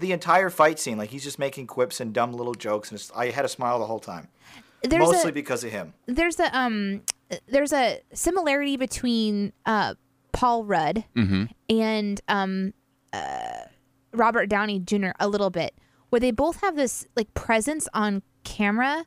the entire fight scene, like he's just making quips and dumb little jokes, and I had a smile the whole time. Mostly because of him. There's a similarity between Paul Rudd and Robert Downey Jr. a little bit, where they both have this like presence on camera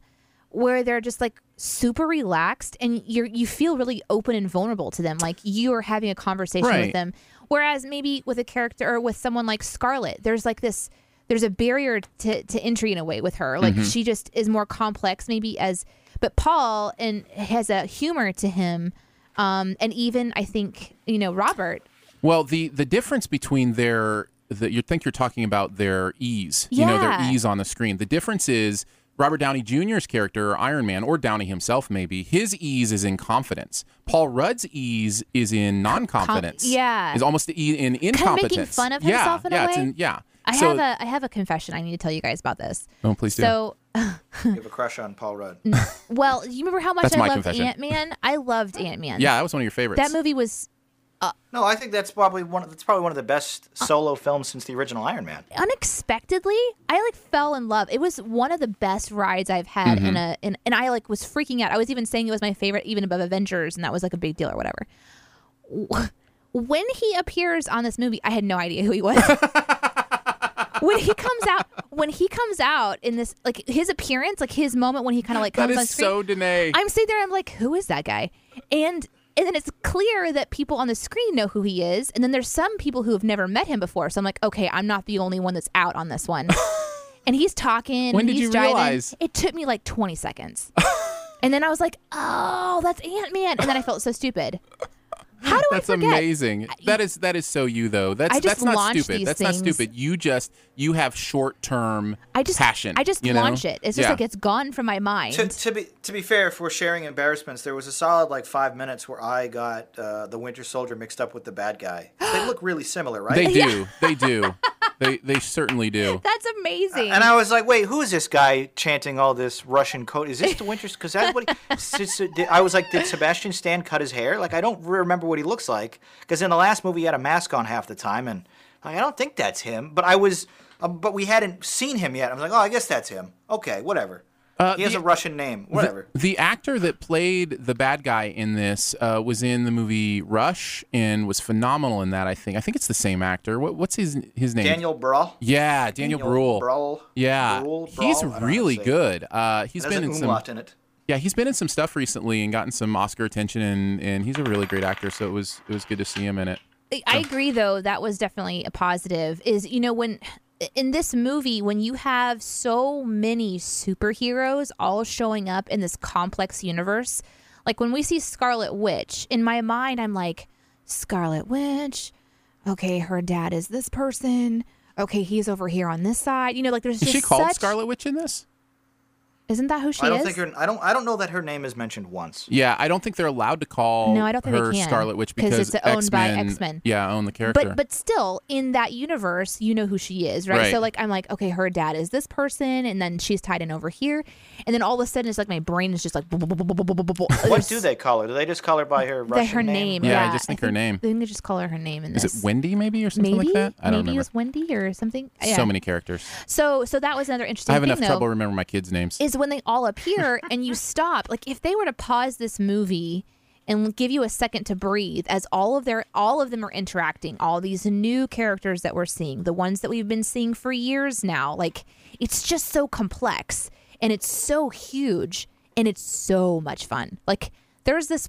where they're just like super relaxed and you feel really open and vulnerable to them. Like you are having a conversation with them. Whereas maybe with a character or with someone like Scarlet, there's like this, there's a barrier to entry in a way with her. Like she just is more complex maybe as, but Paul and has a humor to him. And even I think, you know, Robert. Well, the difference between their, you'd think you're talking about their ease, you know, their ease on the screen. The difference is Robert Downey Jr.'s character, Iron Man, or Downey himself maybe, his ease is in confidence. Paul Rudd's ease is in non-confidence. Is almost in incompetence. Kind of making fun of himself in a way. I have a confession I need to tell you guys about this. Oh, please do. So, you have a crush on Paul Rudd. Well, you remember how much I loved Ant-Man? I loved Ant-Man. Yeah, that was one of your favorites. That movie was... no, I think that's probably one of the best solo films since the original Iron Man. Unexpectedly, I like fell in love. It was one of the best rides I've had and I like was freaking out. I was even saying it was my favorite even above Avengers, and that was like a big deal or whatever. When he appears on this movie, I had no idea who he was. When he comes out in this, like his appearance, like his moment when he kind of like comes on screen. That is so Danae. I'm sitting there, I'm like, who is that guy? And then it's clear that people on the screen know who he is. And then there's some people who have never met him before. So I'm like, okay, I'm not the only one that's out on this one. And he's talking. When did you realize? It took me like 20 seconds. And then I was like, oh, that's Ant-Man. And then I felt so stupid. How do I forget? That's amazing. That is so you, though. That's not stupid. That's things. Not stupid. You have short-term passion. I just launch it. It's just like it's gone from my mind. To be fair, if we're sharing embarrassments, there was a solid like 5 minutes where I got the Winter Soldier mixed up with the bad guy. They look really similar, right? They do. They do. They certainly do. That's amazing. And I was like, wait, who is this guy chanting all this Russian code? Is this the Winter? Because that's what he, I was like, did Sebastian Stan cut his hair? Like, I don't remember what he looks like. Because in the last movie, he had a mask on half the time, and like, I don't think that's him. But I was, but we hadn't seen him yet. I was like, oh, I guess that's him. Okay, whatever. He has a Russian name, whatever. The actor that played the bad guy in this was in the movie Rush and was phenomenal in that, I think. I think it's the same actor. What's his name? Daniel Brühl. Yeah, Daniel Brühl. Yeah. Brühl? He's really good. He's been in some in it. Yeah, he's been in some stuff recently and gotten some Oscar attention, and he's a really great actor, so it was good to see him in it. I agree, though. That was definitely a positive. Is, you know, when... in this movie, when you have so many superheroes all showing up in this complex universe, like when we see Scarlet Witch, in my mind, I'm like, Scarlet Witch, okay, her dad is this person, okay, he's over here on this side, you know, like there's just Is she called Scarlet Witch in this? Isn't that who she is? I don't know that her name is mentioned once. Yeah, I don't think they're allowed to call her Scarlet Witch because it's owned by X-Men. Yeah, own the character. But still, in that universe, you know who she is, right? So like, I'm like, okay, her dad is this person, and then she's tied in over here, and then all of a sudden, it's like my brain is just like. What do they call her? Do they just call her by her Russian name? Yeah, I just think her name. They just call her name in this. Is it Wendy maybe or something like that? I don't know. Maybe it was Wendy or something. So many characters. So that was another interesting thing. I have enough trouble remembering my kids' names. When they all appear and you stop, like if they were to pause this movie and give you a second to breathe as all of them are interacting, all these new characters that we're seeing, the ones that we've been seeing for years now, like it's just so complex and it's so huge and it's so much fun. Like there's a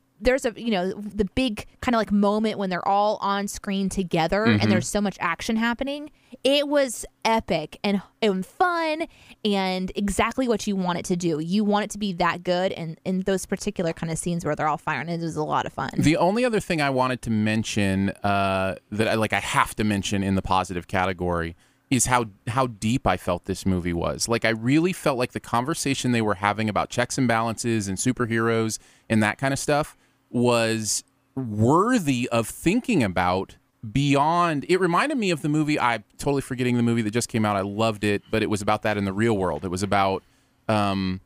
you know, the big kind of like moment when they're all on screen together and there's so much action happening. It was epic and fun and exactly what you want it to do. You want it to be that good and in those particular kind of scenes where they're all firing. It was a lot of fun. The only other thing I wanted to mention that I have to mention in the positive category is how deep I felt this movie was. Like, I really felt like the conversation they were having about checks and balances and superheroes and that kind of stuff was worthy of thinking about beyond... It reminded me of the movie... I'm totally forgetting the movie that just came out. I loved it, but it was about that in the real world. It was about... what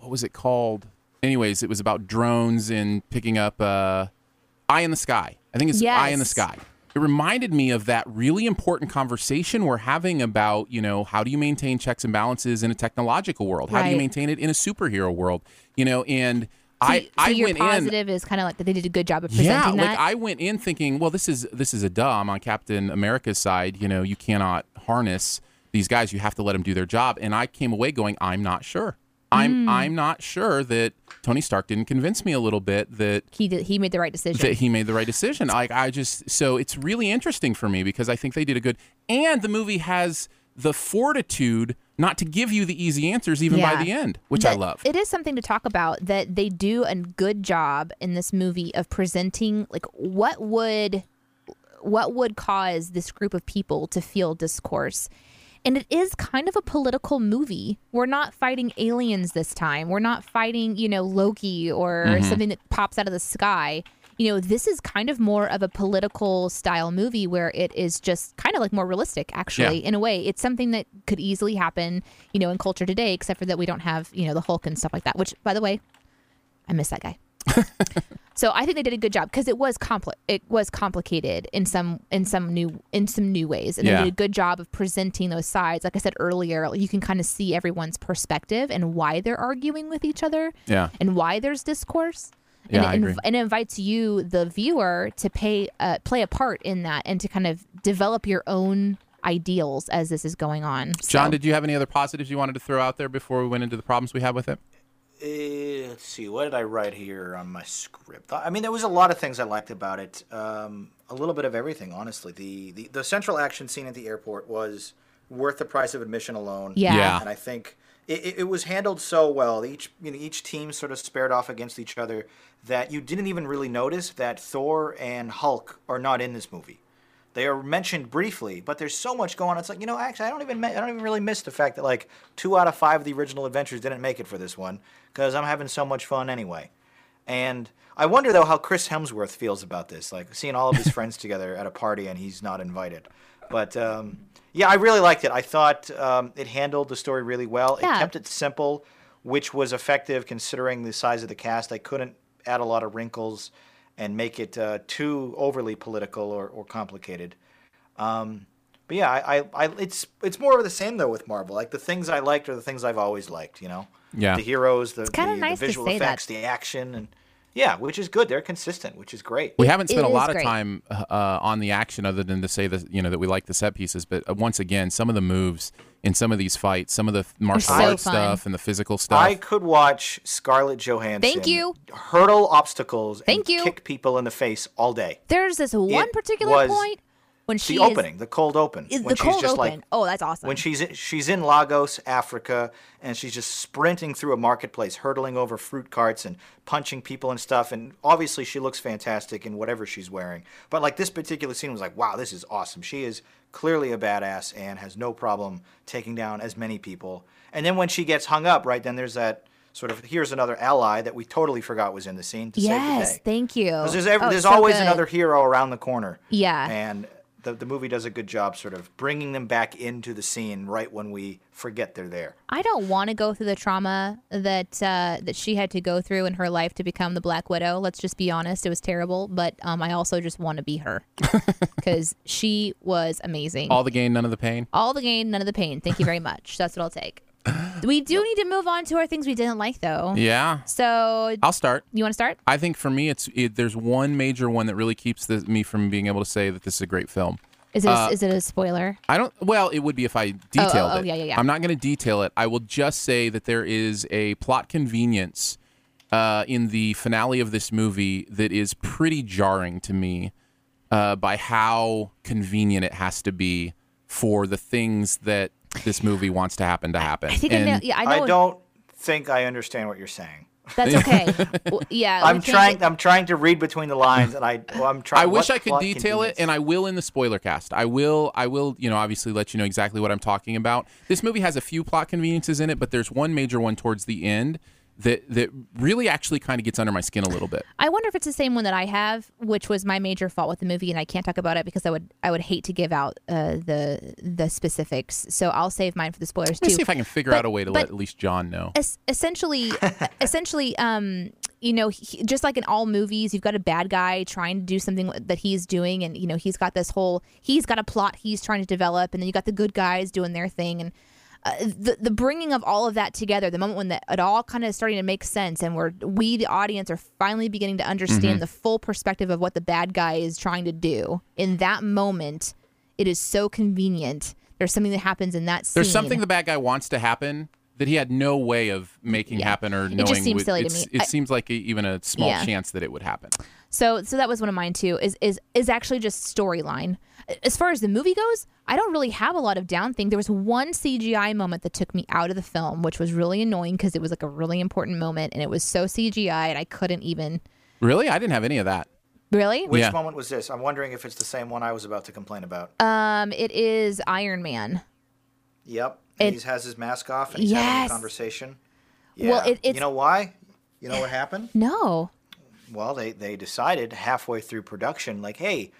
was it called? Anyways, it was about drones and picking up Eye in the Sky. I think it's Eye in the Sky. It reminded me of that really important conversation we're having about, you know, how do you maintain checks and balances in a technological world? How do you maintain it in a superhero world? You know, and So your positive is kind of like that they did a good job of presenting that? Yeah, like I went in thinking, well, this is a duh. I'm on Captain America's side. You know, you cannot harness these guys. You have to let them do their job. And I came away going, I'm not sure. I'm not sure that Tony Stark didn't convince me a little bit that he made the right decision. That he made the right decision. So it's really interesting for me because I think they did a good. And the movie has the fortitude not to give you the easy answers even by the end, which I love. It is something to talk about that they do a good job in this movie of presenting like what would cause this group of people to feel discourse. And it is kind of a political movie. We're not fighting aliens this time. We're not fighting, Loki or something that pops out of the sky. This is kind of more of a political style movie where it is just kind of like more realistic, actually, in a way. It's something that could easily happen, in culture today, except for that we don't have, the Hulk and stuff like that, which, by the way, I miss that guy. So I think they did a good job because it was complicated in some new ways, and they did a good job of presenting those sides. Like I said earlier, you can kind of see everyone's perspective and why they're arguing with each other, and why there's discourse. And I agree. And it invites you, the viewer, to play a part in that and to kind of develop your own ideals as this is going on. John, did you have any other positives you wanted to throw out there before we went into the problems we have with it? Let's see, what did I write here on my script? I mean, there was a lot of things I liked about it. A little bit of everything, honestly. The central action scene at the airport was worth the price of admission alone. Yeah. And I think it was handled so well. Each team sort of spared off against each other that you didn't even really notice that Thor and Hulk are not in this movie. They are mentioned briefly, but there's so much going on. It's like, actually, I don't even really miss the fact that like 2 out of 5 of the original adventures didn't make it for this one because I'm having so much fun anyway. And I wonder though how Chris Hemsworth feels about this, like seeing all of his friends together at a party and he's not invited. But I really liked it. I thought it handled the story really well. Yeah. It kept it simple, which was effective considering the size of the cast. I couldn't add a lot of wrinkles and make it too overly political or complicated. But yeah, it's more of the same though with Marvel. Like the things I liked are the things I've always liked, The heroes, the visual effects, the action, and which is good. They're consistent, which is great. We haven't spent a lot of time on the action other than to say that that we like the set pieces, but once again, some of the moves in some of these fights, some of the martial arts stuff and the physical stuff. I could watch Scarlett Johansson hurdle obstacles and kick people in the face all day. There's this one particular point when she's the cold open. Oh, that's awesome. When she's in Lagos, Africa, and she's just sprinting through a marketplace, hurdling over fruit carts and punching people and stuff. And obviously she looks fantastic in whatever she's wearing. But like this particular scene was like, wow, this is awesome. She is clearly a badass and has no problem taking down as many people. And then when she gets hung up, right, then there's that sort of, here's another ally that we totally forgot was in the scene to save the day. Thank you. There's always another hero around the corner. Yeah. And the movie does a good job sort of bringing them back into the scene right when we forget they're there. I don't want to go through the trauma that she had to go through in her life to become the Black Widow. Let's just be honest. It was terrible. But I also just want to be her because she was amazing. All the gain, none of the pain. All the gain, none of the pain. Thank you very much. That's what I'll take. We do need to move on to our things we didn't like, though. Yeah. So I'll start. You want to start? I think for me, there's one major one that really keeps me from being able to say that this is a great film. Is it a spoiler? I don't. Well, it would be if I detailed it. Yeah. I'm not going to detail it. I will just say that there is a plot convenience in the finale of this movie that is pretty jarring to me by how convenient it has to be for the things that this movie wants to happen. I don't think I understand what you're saying. That's okay. I'm trying to read between the lines, and I'm trying. I wish I could detail it, and I will in the spoiler cast. I will. Obviously, let you know exactly what I'm talking about. This movie has a few plot conveniences in it, but there's one major one towards the end that really actually kind of gets under my skin a little bit. I wonder if it's the same one that I have, which was my major fault with the movie, and I can't talk about it because I would hate to give out the specifics. So I'll save mine for the spoilers too. Let's see if I can figure out a way to let at least John know. Essentially, just like in all movies, you've got a bad guy trying to do something that he's doing, and he's got a plot he's trying to develop, and then you got the good guys doing their thing, and the bringing of all of that together, the moment when it all kind of is starting to make sense, and we, the audience, are finally beginning to understand the full perspective of what the bad guy is trying to do. In that moment, it is so convenient. There's something that happens in that scene. There's something the bad guy wants to happen that he had no way of making happen or knowing. It just seems silly to me. It seems like even a small chance that it would happen. So that was one of mine too, is actually just storyline. As far as the movie goes, I don't really have a lot of down thing. There was one CGI moment that took me out of the film, which was really annoying because it was like a really important moment and it was so CGI and I couldn't even. Really? I didn't have any of that. Really? Which moment was this? I'm wondering if it's the same one I was about to complain about. It is Iron Man. Yep. And he has his mask off and he's having a conversation. Yeah. Well, it's... You know why? You know what happened? No. Well, they decided halfway through production, like, hey,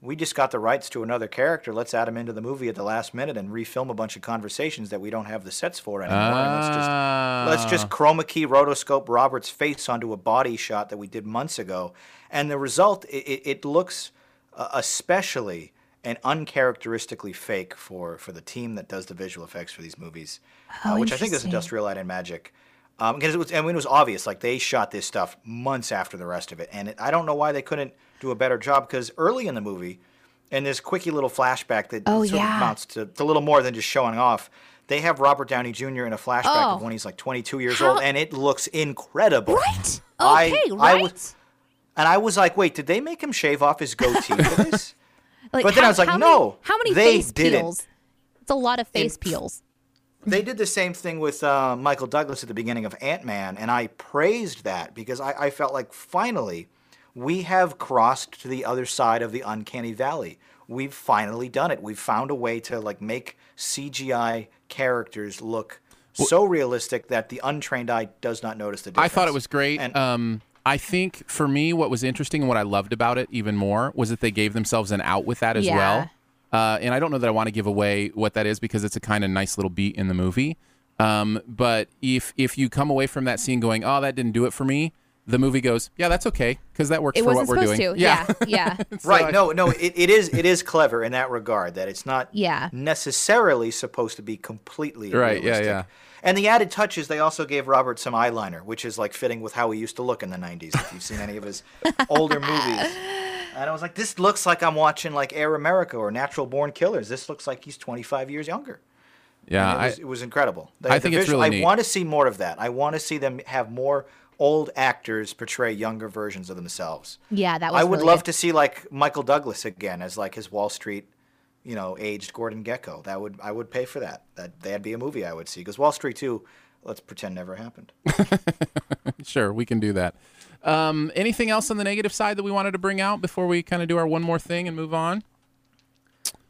we just got the rights to another character. Let's add him into the movie at the last minute and refilm a bunch of conversations that we don't have the sets for anymore. Let's just chroma key rotoscope Robert's face onto a body shot that we did months ago. And the result, it looks especially and uncharacteristically fake for the team that does the visual effects for these movies, which I think is Industrial Light and Magic. Because it was obvious, like they shot this stuff months after the rest of it. And I don't know why they couldn't do a better job, because early in the movie, in this quickie little flashback that sort of amounts to little more than just showing off, they have Robert Downey Jr. in a flashback of when he's like 22 years old, and it looks incredible. Right? I was like, wait, did they make him shave off his goatee for this? Like, but then I was like, no. How many face peels? It's a lot of face peels. They did the same thing with Michael Douglas at the beginning of Ant-Man, and I praised that because I felt like finally we have crossed to the other side of the uncanny valley. We've finally done it. We've found a way to like make CGI characters look so realistic that the untrained eye does not notice the difference. I thought it was great. And, I think for me what was interesting and what I loved about it even more was that they gave themselves an out with that as well. And I don't know that I want to give away what that is because it's a kind of nice little beat in the movie. But if you come away from that scene going, oh, that didn't do it for me, the movie goes, yeah, that's okay because that works for what we're doing. Yeah. So right. It is clever in that regard that it's not necessarily supposed to be completely realistic. Yeah. And the added touch is they also gave Robert some eyeliner, which is like fitting with how he used to look in the 90s if you've seen any of his older movies. And I was like, this looks like I'm watching like Air America or Natural Born Killers. This looks like he's 25 years younger. Yeah. It was incredible. I think it's really neat. I want to see more of that. I want to see them have more old actors portray younger versions of themselves. Yeah, that was I would really love to see like Michael Douglas again as like his Wall Street, aged Gordon Gekko. I would pay for that. That'd be a movie I would see. Because Wall Street 2, let's pretend never happened. Sure, we can do that. Anything else on the negative side that we wanted to bring out before we kind of do our one more thing and move on?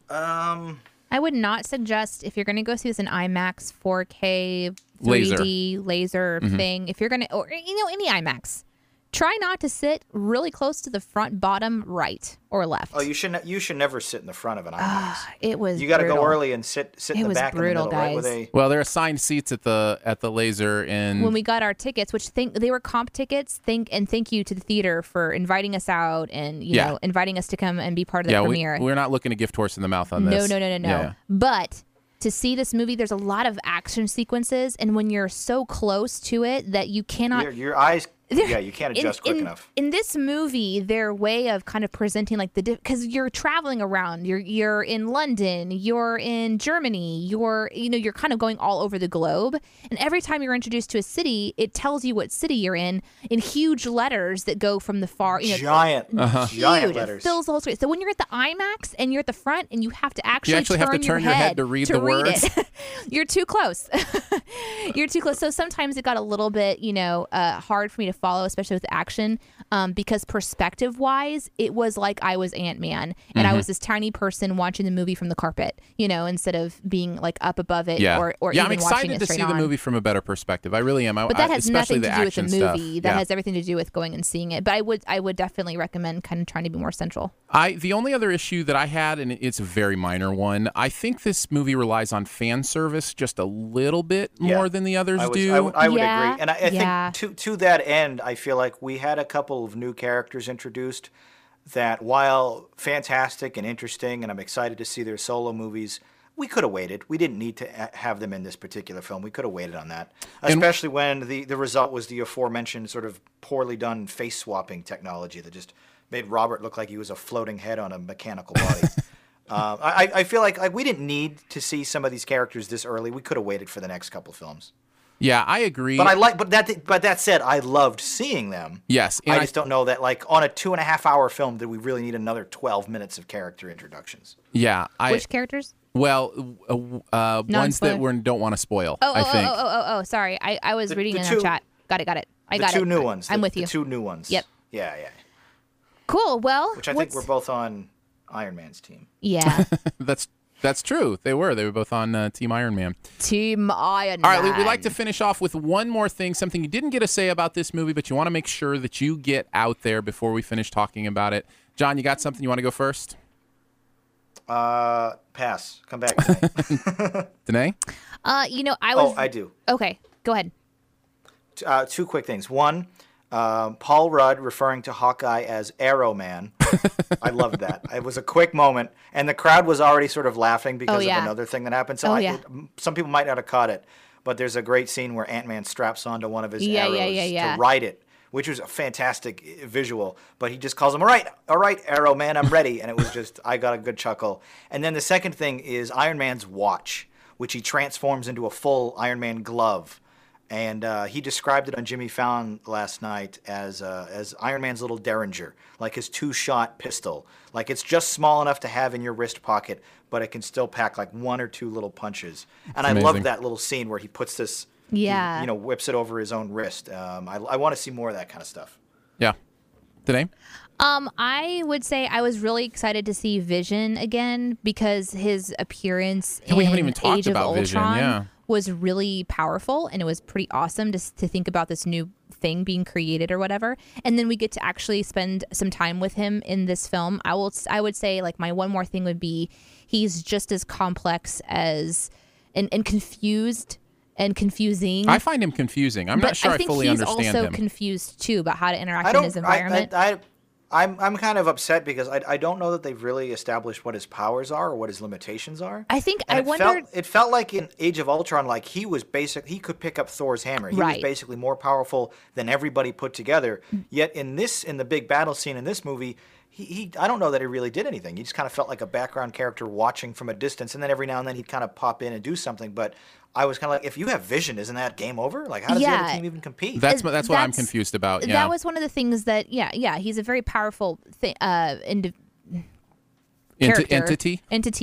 I would not suggest, if you're going to go see this in IMAX, 4K, 3D, laser thing, if you're going to, or any IMAX, try not to sit really close to the front, bottom, right, or left. Oh, you should never sit in the front of an IMAX. It was You got to go early and sit in the back brutal, in the middle, guys. Right? Well, there are assigned seats at the laser. And when we got our tickets, which they were comp tickets, thank you to the theater for inviting us out and you know inviting us to come and be part of the premiere. We're not looking to gift horse in the mouth on this. No. Yeah. But to see this movie, there's a lot of action sequences, and when you're so close to it that you cannot... Your eyes... Yeah, you can't adjust quick enough. In this movie, their way of kind of presenting like because you're traveling around, you're in London, you're in Germany, you're kind of going all over the globe, and every time you're introduced to a city, it tells you what city you're in huge letters that go from the far, giant letters, it fills the whole screen. So when you're at the IMAX and you're at the front and you have to turn your head to read the words, you're too close. So sometimes it got a little bit, hard for me to follow, especially with action, because perspective wise it was like I was Ant-Man and I was this tiny person watching the movie from the carpet, instead of being like up above it or even I'm excited watching it to see the movie from a better perspective. I really am. But that has nothing to do with the movie. That has everything to do with going and seeing it. But I would definitely recommend kind of trying to be more central. The only other issue that I had, and it's a very minor one, I think this movie relies on fan service just a little bit more than the others do. I would agree. And I think to that end, and I feel like we had a couple of new characters introduced that, while fantastic and interesting, and I'm excited to see their solo movies, We could have waited. We didn't need to have them in this particular film. We could have waited on that, especially when the result was the aforementioned sort of poorly done face-swapping technology that just made Robert look like he was a floating head on a mechanical body. I feel like we didn't need to see some of these characters this early. We could have waited for the next couple films. Yeah, I agree. But that said, I loved seeing them. Yes, and I just don't know that like on a 2.5-hour film that we really need another 12 minutes of character introductions. Yeah, which characters? Well, ones that we don't want to spoil. I think. Sorry, I was reading in the chat. Got it. The two new ones. I'm with you. The two new ones. Yep. Yeah. Cool. Well, which I think we're both on Iron Man's team. Yeah. That's true. They were both on Team Iron Man. Team Iron Man. All right, we'd like to finish off with one more thing, something you didn't get to say about this movie, but you want to make sure that you get out there before we finish talking about it. John, you got something? You want to go first? Pass. Come back, Danae. Danae? I do. Okay, go ahead. Two quick things. One, Paul Rudd referring to Hawkeye as Arrow Man. I loved that. It was a quick moment, and the crowd was already sort of laughing because of another thing that happened. So some people might not have caught it, but there's a great scene where Ant-Man straps onto one of his arrows to ride it, which was a fantastic visual. But he just calls him, all right, Arrow Man, I'm ready. And it was just, I got a good chuckle. And then the second thing is Iron Man's watch, which he transforms into a full Iron Man glove. And he described it on Jimmy Fallon last night as Iron Man's little Derringer, like his 2-shot pistol. Like it's just small enough to have in your wrist pocket, but it can still pack like 1 or 2 little punches. And I love that little scene where he puts this, whips it over his own wrist. I want to see more of that kind of stuff. Yeah. Today? I would say I was really excited to see Vision again because his appearance in Age of Ultron was really powerful, and it was pretty awesome to think about this new thing being created or whatever. And then we get to actually spend some time with him in this film. I would say like my one more thing would be he's just as complex as and confused and confusing. I find him confusing. I'm not sure I fully understand him. I think he's also confused too about how to interact in his environment. I'm kind of upset because I don't know that they've really established what his powers are or what his limitations are. I think and I wondered. It felt like in Age of Ultron, like he could pick up Thor's hammer. He was basically more powerful than everybody put together. Yet in the big battle scene in this movie, he I don't know that he really did anything. He just kind of felt like a background character watching from a distance, and then every now and then he'd kind of pop in and do something. But I was kind of like, if you have Vision, isn't that game over? Like, how does the other team even compete? That's what I'm confused about. Yeah. That was one of the things that, he's a very powerful entity,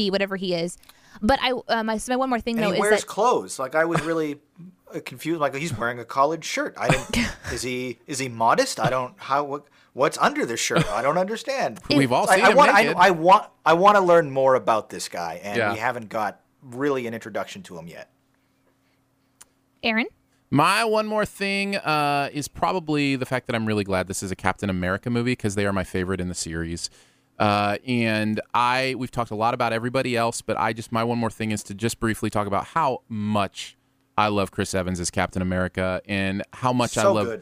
whatever he is. But my one more thing though is he wears clothes. Like I was really confused. Like he's wearing a college shirt. Is he modest? I don't what's under the shirt? I don't understand. We've all seen him naked. I want to learn more about this guy, and we haven't got really an introduction to him yet. Aaron? My one more thing is probably the fact that I'm really glad this is a Captain America movie because they are my favorite in the series. And we've talked a lot about everybody else, but my one more thing is to just briefly talk about how much I love Chris Evans as Captain America and how much I love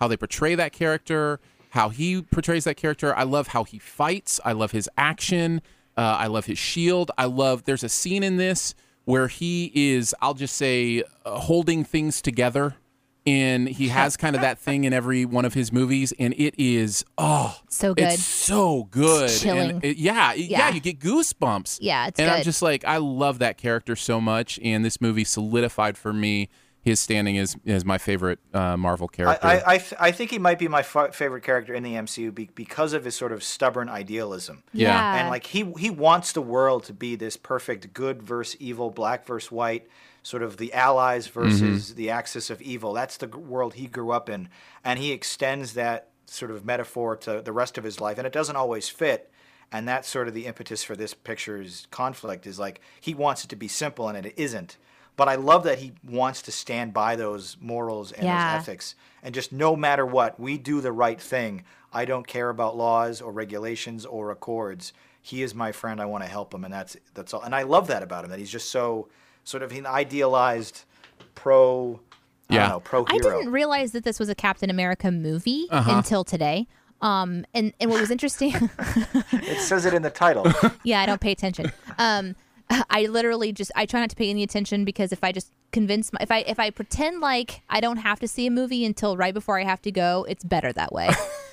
how they portray that character, how he portrays that character. I love how he fights. I love his action. I love his shield. There's a scene in this where he is, I'll just say, holding things together. And he has kind of that thing in every one of his movies. And it is, so good. It's so good. It's chilling. And you get goosebumps. Yeah, it's good. I'm just like, I love that character so much. And this movie solidified for me his standing as my favorite Marvel character. I think he might be my favorite character in the MCU because of his sort of stubborn idealism. Yeah. And like he wants the world to be this perfect good versus evil, black versus white, sort of the allies versus the axis of evil. That's the world he grew up in. And he extends that sort of metaphor to the rest of his life. And it doesn't always fit. And that's sort of the impetus for this picture's conflict is like he wants it to be simple and it isn't. But I love that he wants to stand by those morals and those ethics. And just no matter what, we do the right thing. I don't care about laws or regulations or accords. He is my friend. I want to help him. And that's all. And I love that about him, that he's just so sort of an idealized pro hero. I didn't realize that this was a Captain America movie until today. And what was interesting, it says it in the title. Yeah, I don't pay attention. I literally just, I try not to pay any attention, because if I just convince my, if I pretend like I don't have to see a movie until right before I have to go, it's better that way.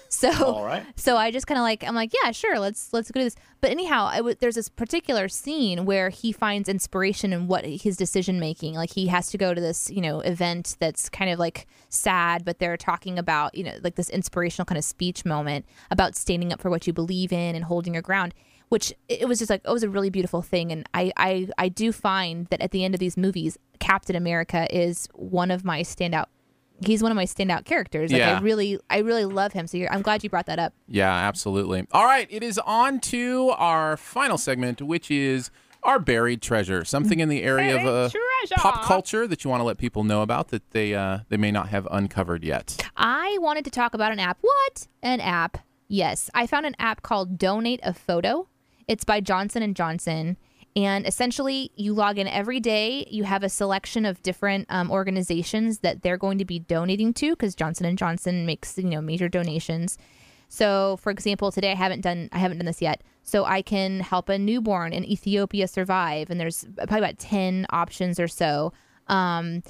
So, all right. So I just kind of like, I'm like, yeah, sure, let's go do this. But anyhow, there's this particular scene where he finds inspiration in what his decision making. Like, he has to go to this, you know, event that's kind of like sad, but they're talking about, you know, like this inspirational kind of speech moment about standing up for what you believe in and holding your ground. Which, it was just like, it was a really beautiful thing. And I do find that at the end of these movies, Captain America is one of my standout. He's one of my standout characters. Like, yeah. I really love him. So I'm glad you brought that up. Yeah, absolutely. All right. It is on to our final segment, which is our buried treasure. Something in the area of pop culture that you want to let people know about that they may not have uncovered yet. I wanted to talk about an app. What? An app. Yes. I found an app called Donate a Photo. It's by Johnson and Johnson, and essentially you log in every day. You have a selection of different organizations that they're going to be donating to, because Johnson and Johnson makes, you know, major donations. So, for example, today I haven't done this yet. So I can help a newborn in Ethiopia survive, and there's probably about 10 options or so. And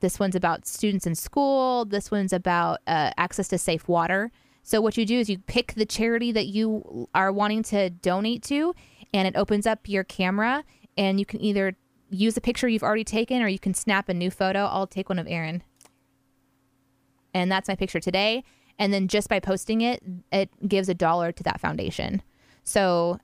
this one's about students in school. This one's about access to safe water. So what you do is you pick the charity that you are wanting to donate to, and it opens up your camera, and you can either use a picture you've already taken, or you can snap a new photo. I'll take one of Aaron. And that's my picture today. And then just by posting it, it gives $1 to that foundation. So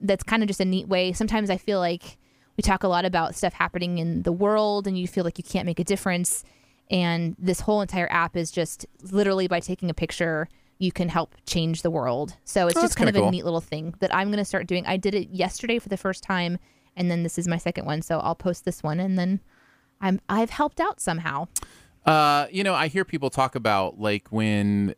that's kind of just a neat way. Sometimes I feel like we talk a lot about stuff happening in the world, and you feel like you can't make a difference. And this whole entire app is just literally by taking a picture, you can help change the world. So it's just kind of a neat little thing that I'm going to start doing. I did it yesterday for the first time, and then this is my second one. So I'll post this one, and then I've helped out somehow. You know, I hear people talk about, like, when,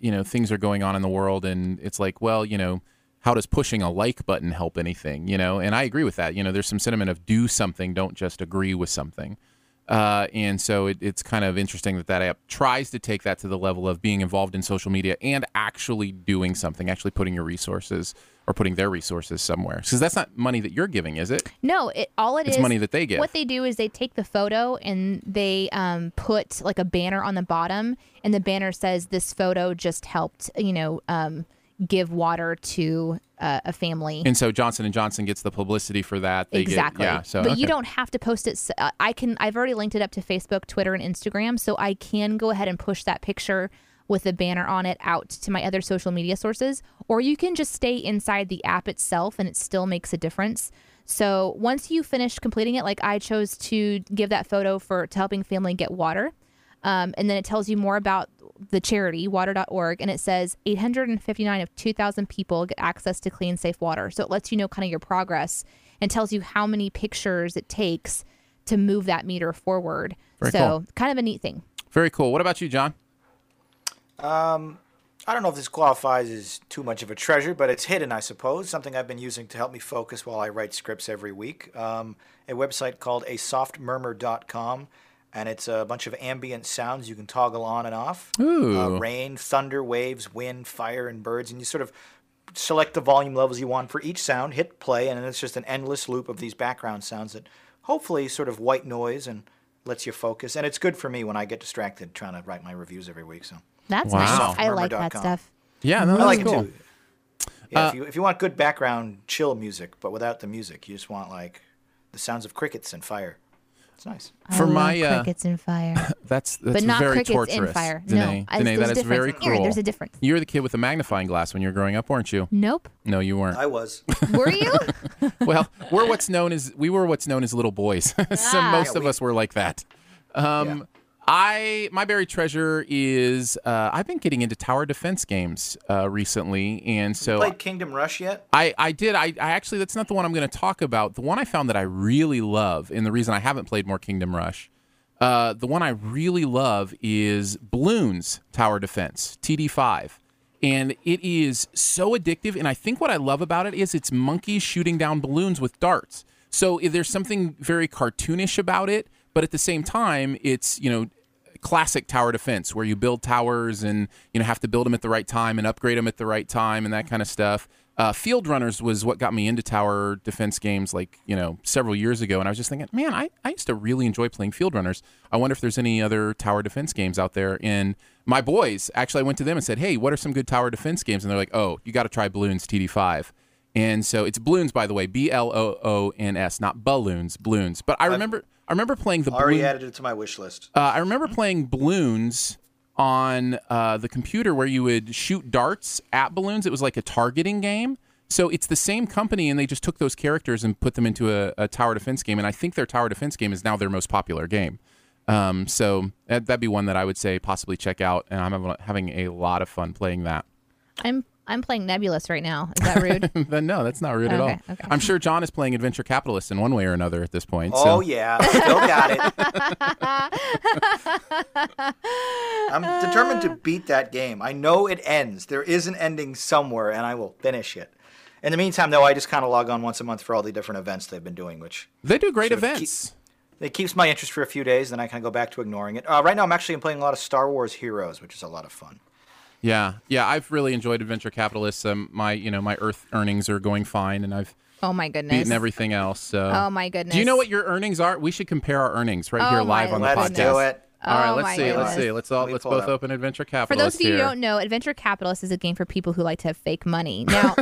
you know, things are going on in the world, and it's like, well, you know, how does pushing a like button help anything? You know, and I agree with that. You know, there's some sentiment of do something, don't just agree with something. And so it's kind of interesting that app tries to take that to the level of being involved in social media and actually doing something, actually putting your resources or putting their resources somewhere. Because that's not money that you're giving, is it? No, it's money that they give. What they do is they take the photo, and they put like a banner on the bottom, and the banner says this photo just helped, you know, give water to a family. And so Johnson & Johnson gets the publicity for that. They exactly. Get, yeah, so, but okay. You don't have to post it. I've already linked it up to Facebook, Twitter, and Instagram, so I can go ahead and push that picture with the banner on it out to my other social media sources, or you can just stay inside the app itself, and it still makes a difference. So once you finish completing it, like I chose to give that photo to helping family get water, and then it tells you more about the charity, water.org, and it says 859 of 2,000 people get access to clean, safe water. So it lets you know kind of your progress, and tells you how many pictures it takes to move that meter forward. Very cool. Kind of a neat thing. Very cool. What about you, John? I don't know if this qualifies as too much of a treasure, but it's hidden, I suppose. Something I've been using to help me focus while I write scripts every week. A website called asoftmurmur.com. And it's a bunch of ambient sounds you can toggle on and off. Ooh. Rain, thunder, waves, wind, fire, and birds. And you sort of select the volume levels you want for each sound, hit play, and it's just an endless loop of these background sounds that hopefully sort of white noise and lets you focus. And it's good for me when I get distracted trying to write my reviews every week. So that's nice. I like that stuff. Yeah, no, I like cool. It too. Yeah, if you want good background, chill music, but without the music, you just want like the sounds of crickets and fire. It's nice. For my crickets in fire. That's but not very crickets torturous. In fire. Danae, no, Danae, that is very cruel. There's a difference. You were the kid with the magnifying glass when you were growing up, weren't you? Nope. No, you weren't. I was. Were you? Well, we were what's known as little boys. So most of us were like that. My buried treasure is I've been getting into tower defense games recently, and so you played Kingdom Rush yet? I did. I actually, that's not the one I'm going to talk about. The one I found that I really love, and the reason I haven't played more Kingdom Rush, the one I really love is Bloons Tower Defense TD5, and it is so addictive. And I think what I love about it is it's monkeys shooting down balloons with darts. So there's something very cartoonish about it. But at the same time, it's, you know, classic tower defense where you build towers and, you know, have to build them at the right time and upgrade them at the right time and that kind of stuff. Field Runners was what got me into tower defense games, like, you know, several years ago. And I was just thinking, man, I used to really enjoy playing Field Runners. I wonder if there's any other tower defense games out there. And my boys, actually, I went to them and said, hey, what are some good tower defense games? And they're like, oh, you got to try Bloons TD5. And so it's Bloons, by the way, B-L-O-O-N-S, not Balloons, Bloons. But I remember playing the Bloons. Already added it to my wish list. I remember playing Bloons on the computer where you would shoot darts at balloons. It was like a targeting game. So it's the same company, and they just took those characters and put them into a tower defense game. And I think their tower defense game is now their most popular game. So that'd be one that I would say possibly check out. And I'm having a lot of fun playing that. I'm playing Nebulous right now. Is that rude? No, that's not rude at all. Okay. I'm sure John is playing Adventure Capitalist in one way or another at this point. Oh, so. Yeah. Still got it. I'm determined to beat that game. I know it ends. There is an ending somewhere, and I will finish it. In the meantime, though, I just kind of log on once a month for all the different events they've been doing, which... They do great events. It keeps my interest for a few days, then I kind of go back to ignoring it. Right now, I'm actually playing a lot of Star Wars Heroes, which is a lot of fun. Yeah, I've really enjoyed Adventure Capitalists. My Earth earnings are going fine, and I've beaten everything else. So. Oh my goodness! Do you know what your earnings are? We should compare our earnings here live on the podcast. Let's do it. All right, let's see. Let's both open Adventure Capitalist. For those of you who don't know, Adventure Capitalist is a game for people who like to have fake money. Now,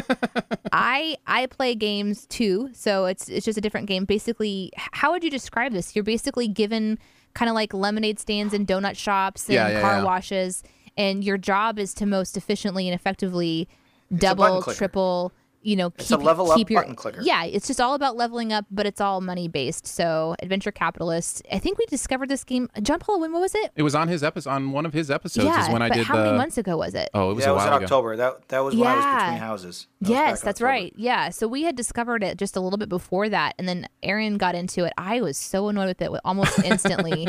I play games too, so it's just a different game. Basically, how would you describe this? You're basically given kind of like lemonade stands and donut shops and car washes. And your job is to most efficiently and effectively double, triple, keep your... It's a level up button clicker. Yeah, it's just all about leveling up, but it's all money-based. So Adventure Capitalist, I think we discovered this game. John Paul, when was it? It was on his episode, on one of his episodes is when I did the... Yeah, but how many months ago was it? Oh, it was a while ago. It was in October. That was when I was between houses. Yes, that's right. Yeah, so we had discovered it just a little bit before that, and then Aaron got into it. I was so annoyed with it almost instantly.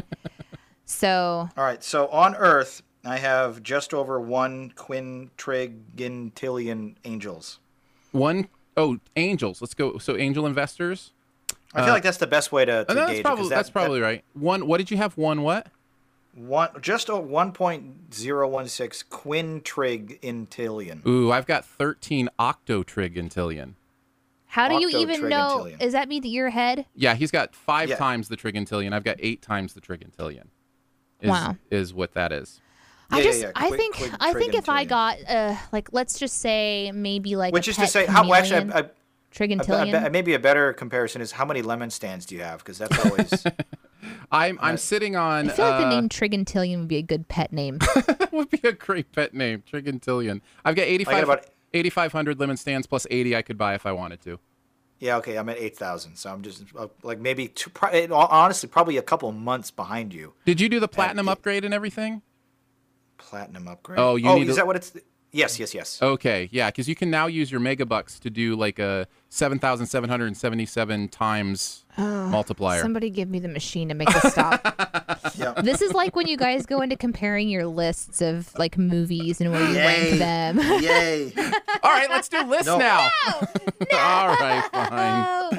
All right, so on Earth... I have just over one quintrigantillion angels. Angels. Let's go. So angel investors. I feel like that's the best way to gauge it. That's probably right. What did you have? One, just 1.016 quintrigantillion. Ooh, I've got 13 octotrigantillion. How do you even know? Does that mean that you're ahead? Yeah, he's got five times the trigantillion. I've got 8 times the trigantillion. Is what that is. I think if I got let's just say maybe like which a is pet to say how well, actually I trigantillion maybe a better comparison is how many lemon stands do you have, because that's always I'm sitting on. I feel like the name Trigantillion would be a good pet name. Would be a great pet name, Trigantillion. I've got 8,500 lemon stands plus 80 I could buy if I wanted to. Yeah, okay, I'm at 8,000, so I'm just maybe honestly probably a couple months behind you. Did you do the platinum upgrade and everything? Platinum upgrade. Oh, is that what it's? Yes. Okay, yeah, because you can now use your megabucks to do like a 7,777 times multiplier. Somebody give me the machine to make this stop. Yep. This is like when you guys go into comparing your lists of like movies and where you rank them. Yay! All right, let's do lists now. No. All right, fine.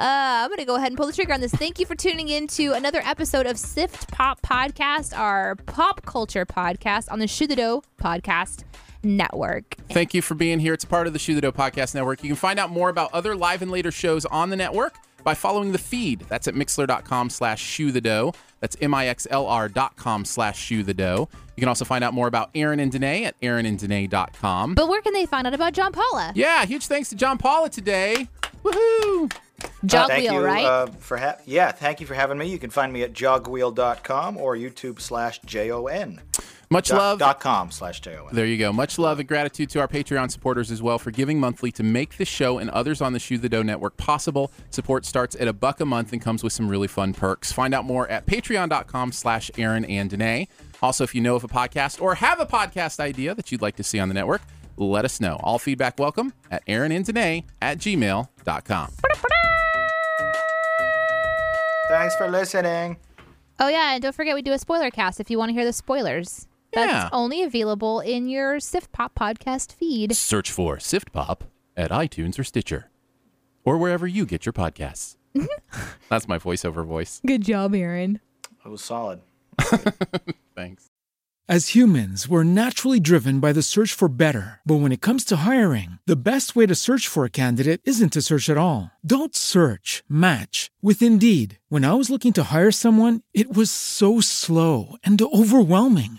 I'm gonna go ahead and pull the trigger on this. Thank you for tuning in to another episode of Sift Pop Podcast, our pop culture podcast on the Shoe the Dough Podcast Network. Thank you for being here. It's part of the Shoe the Dough Podcast Network. You can find out more about other live and later shows on the network by following the feed. That's at mixlr.com/shoe the dough. That's mixlr.com/shoe the dough. You can also find out more about Aaron and Danae at aaronanddanae.com. But where can they find out about John Paula? Yeah, huge thanks to John Paula today. Woohoo! Jogwheel, right? Thank you for having me. You can find me at jogwheel.com or YouTube.com/JON. Much love. .com/JON. There you go. Much love and gratitude to our Patreon supporters as well for giving monthly to make this show and others on the Shoe the Dough Network possible. Support starts at $1 a month and comes with some really fun perks. Find out more at patreon.com/Aaron and Danae. Also, if you know of a podcast or have a podcast idea that you'd like to see on the network, let us know. All feedback welcome at aaronanddanae@gmail.com. Thanks for listening. Oh, yeah, and don't forget we do a spoiler cast if you want to hear the spoilers. That's only available in your Sift Pop podcast feed. Search for Sift Pop at iTunes or Stitcher or wherever you get your podcasts. That's my voiceover voice. Good job, Aaron. It was solid. Thanks. As humans, we're naturally driven by the search for better. But when it comes to hiring, the best way to search for a candidate isn't to search at all. Don't search, match with Indeed. When I was looking to hire someone, it was so slow and overwhelming.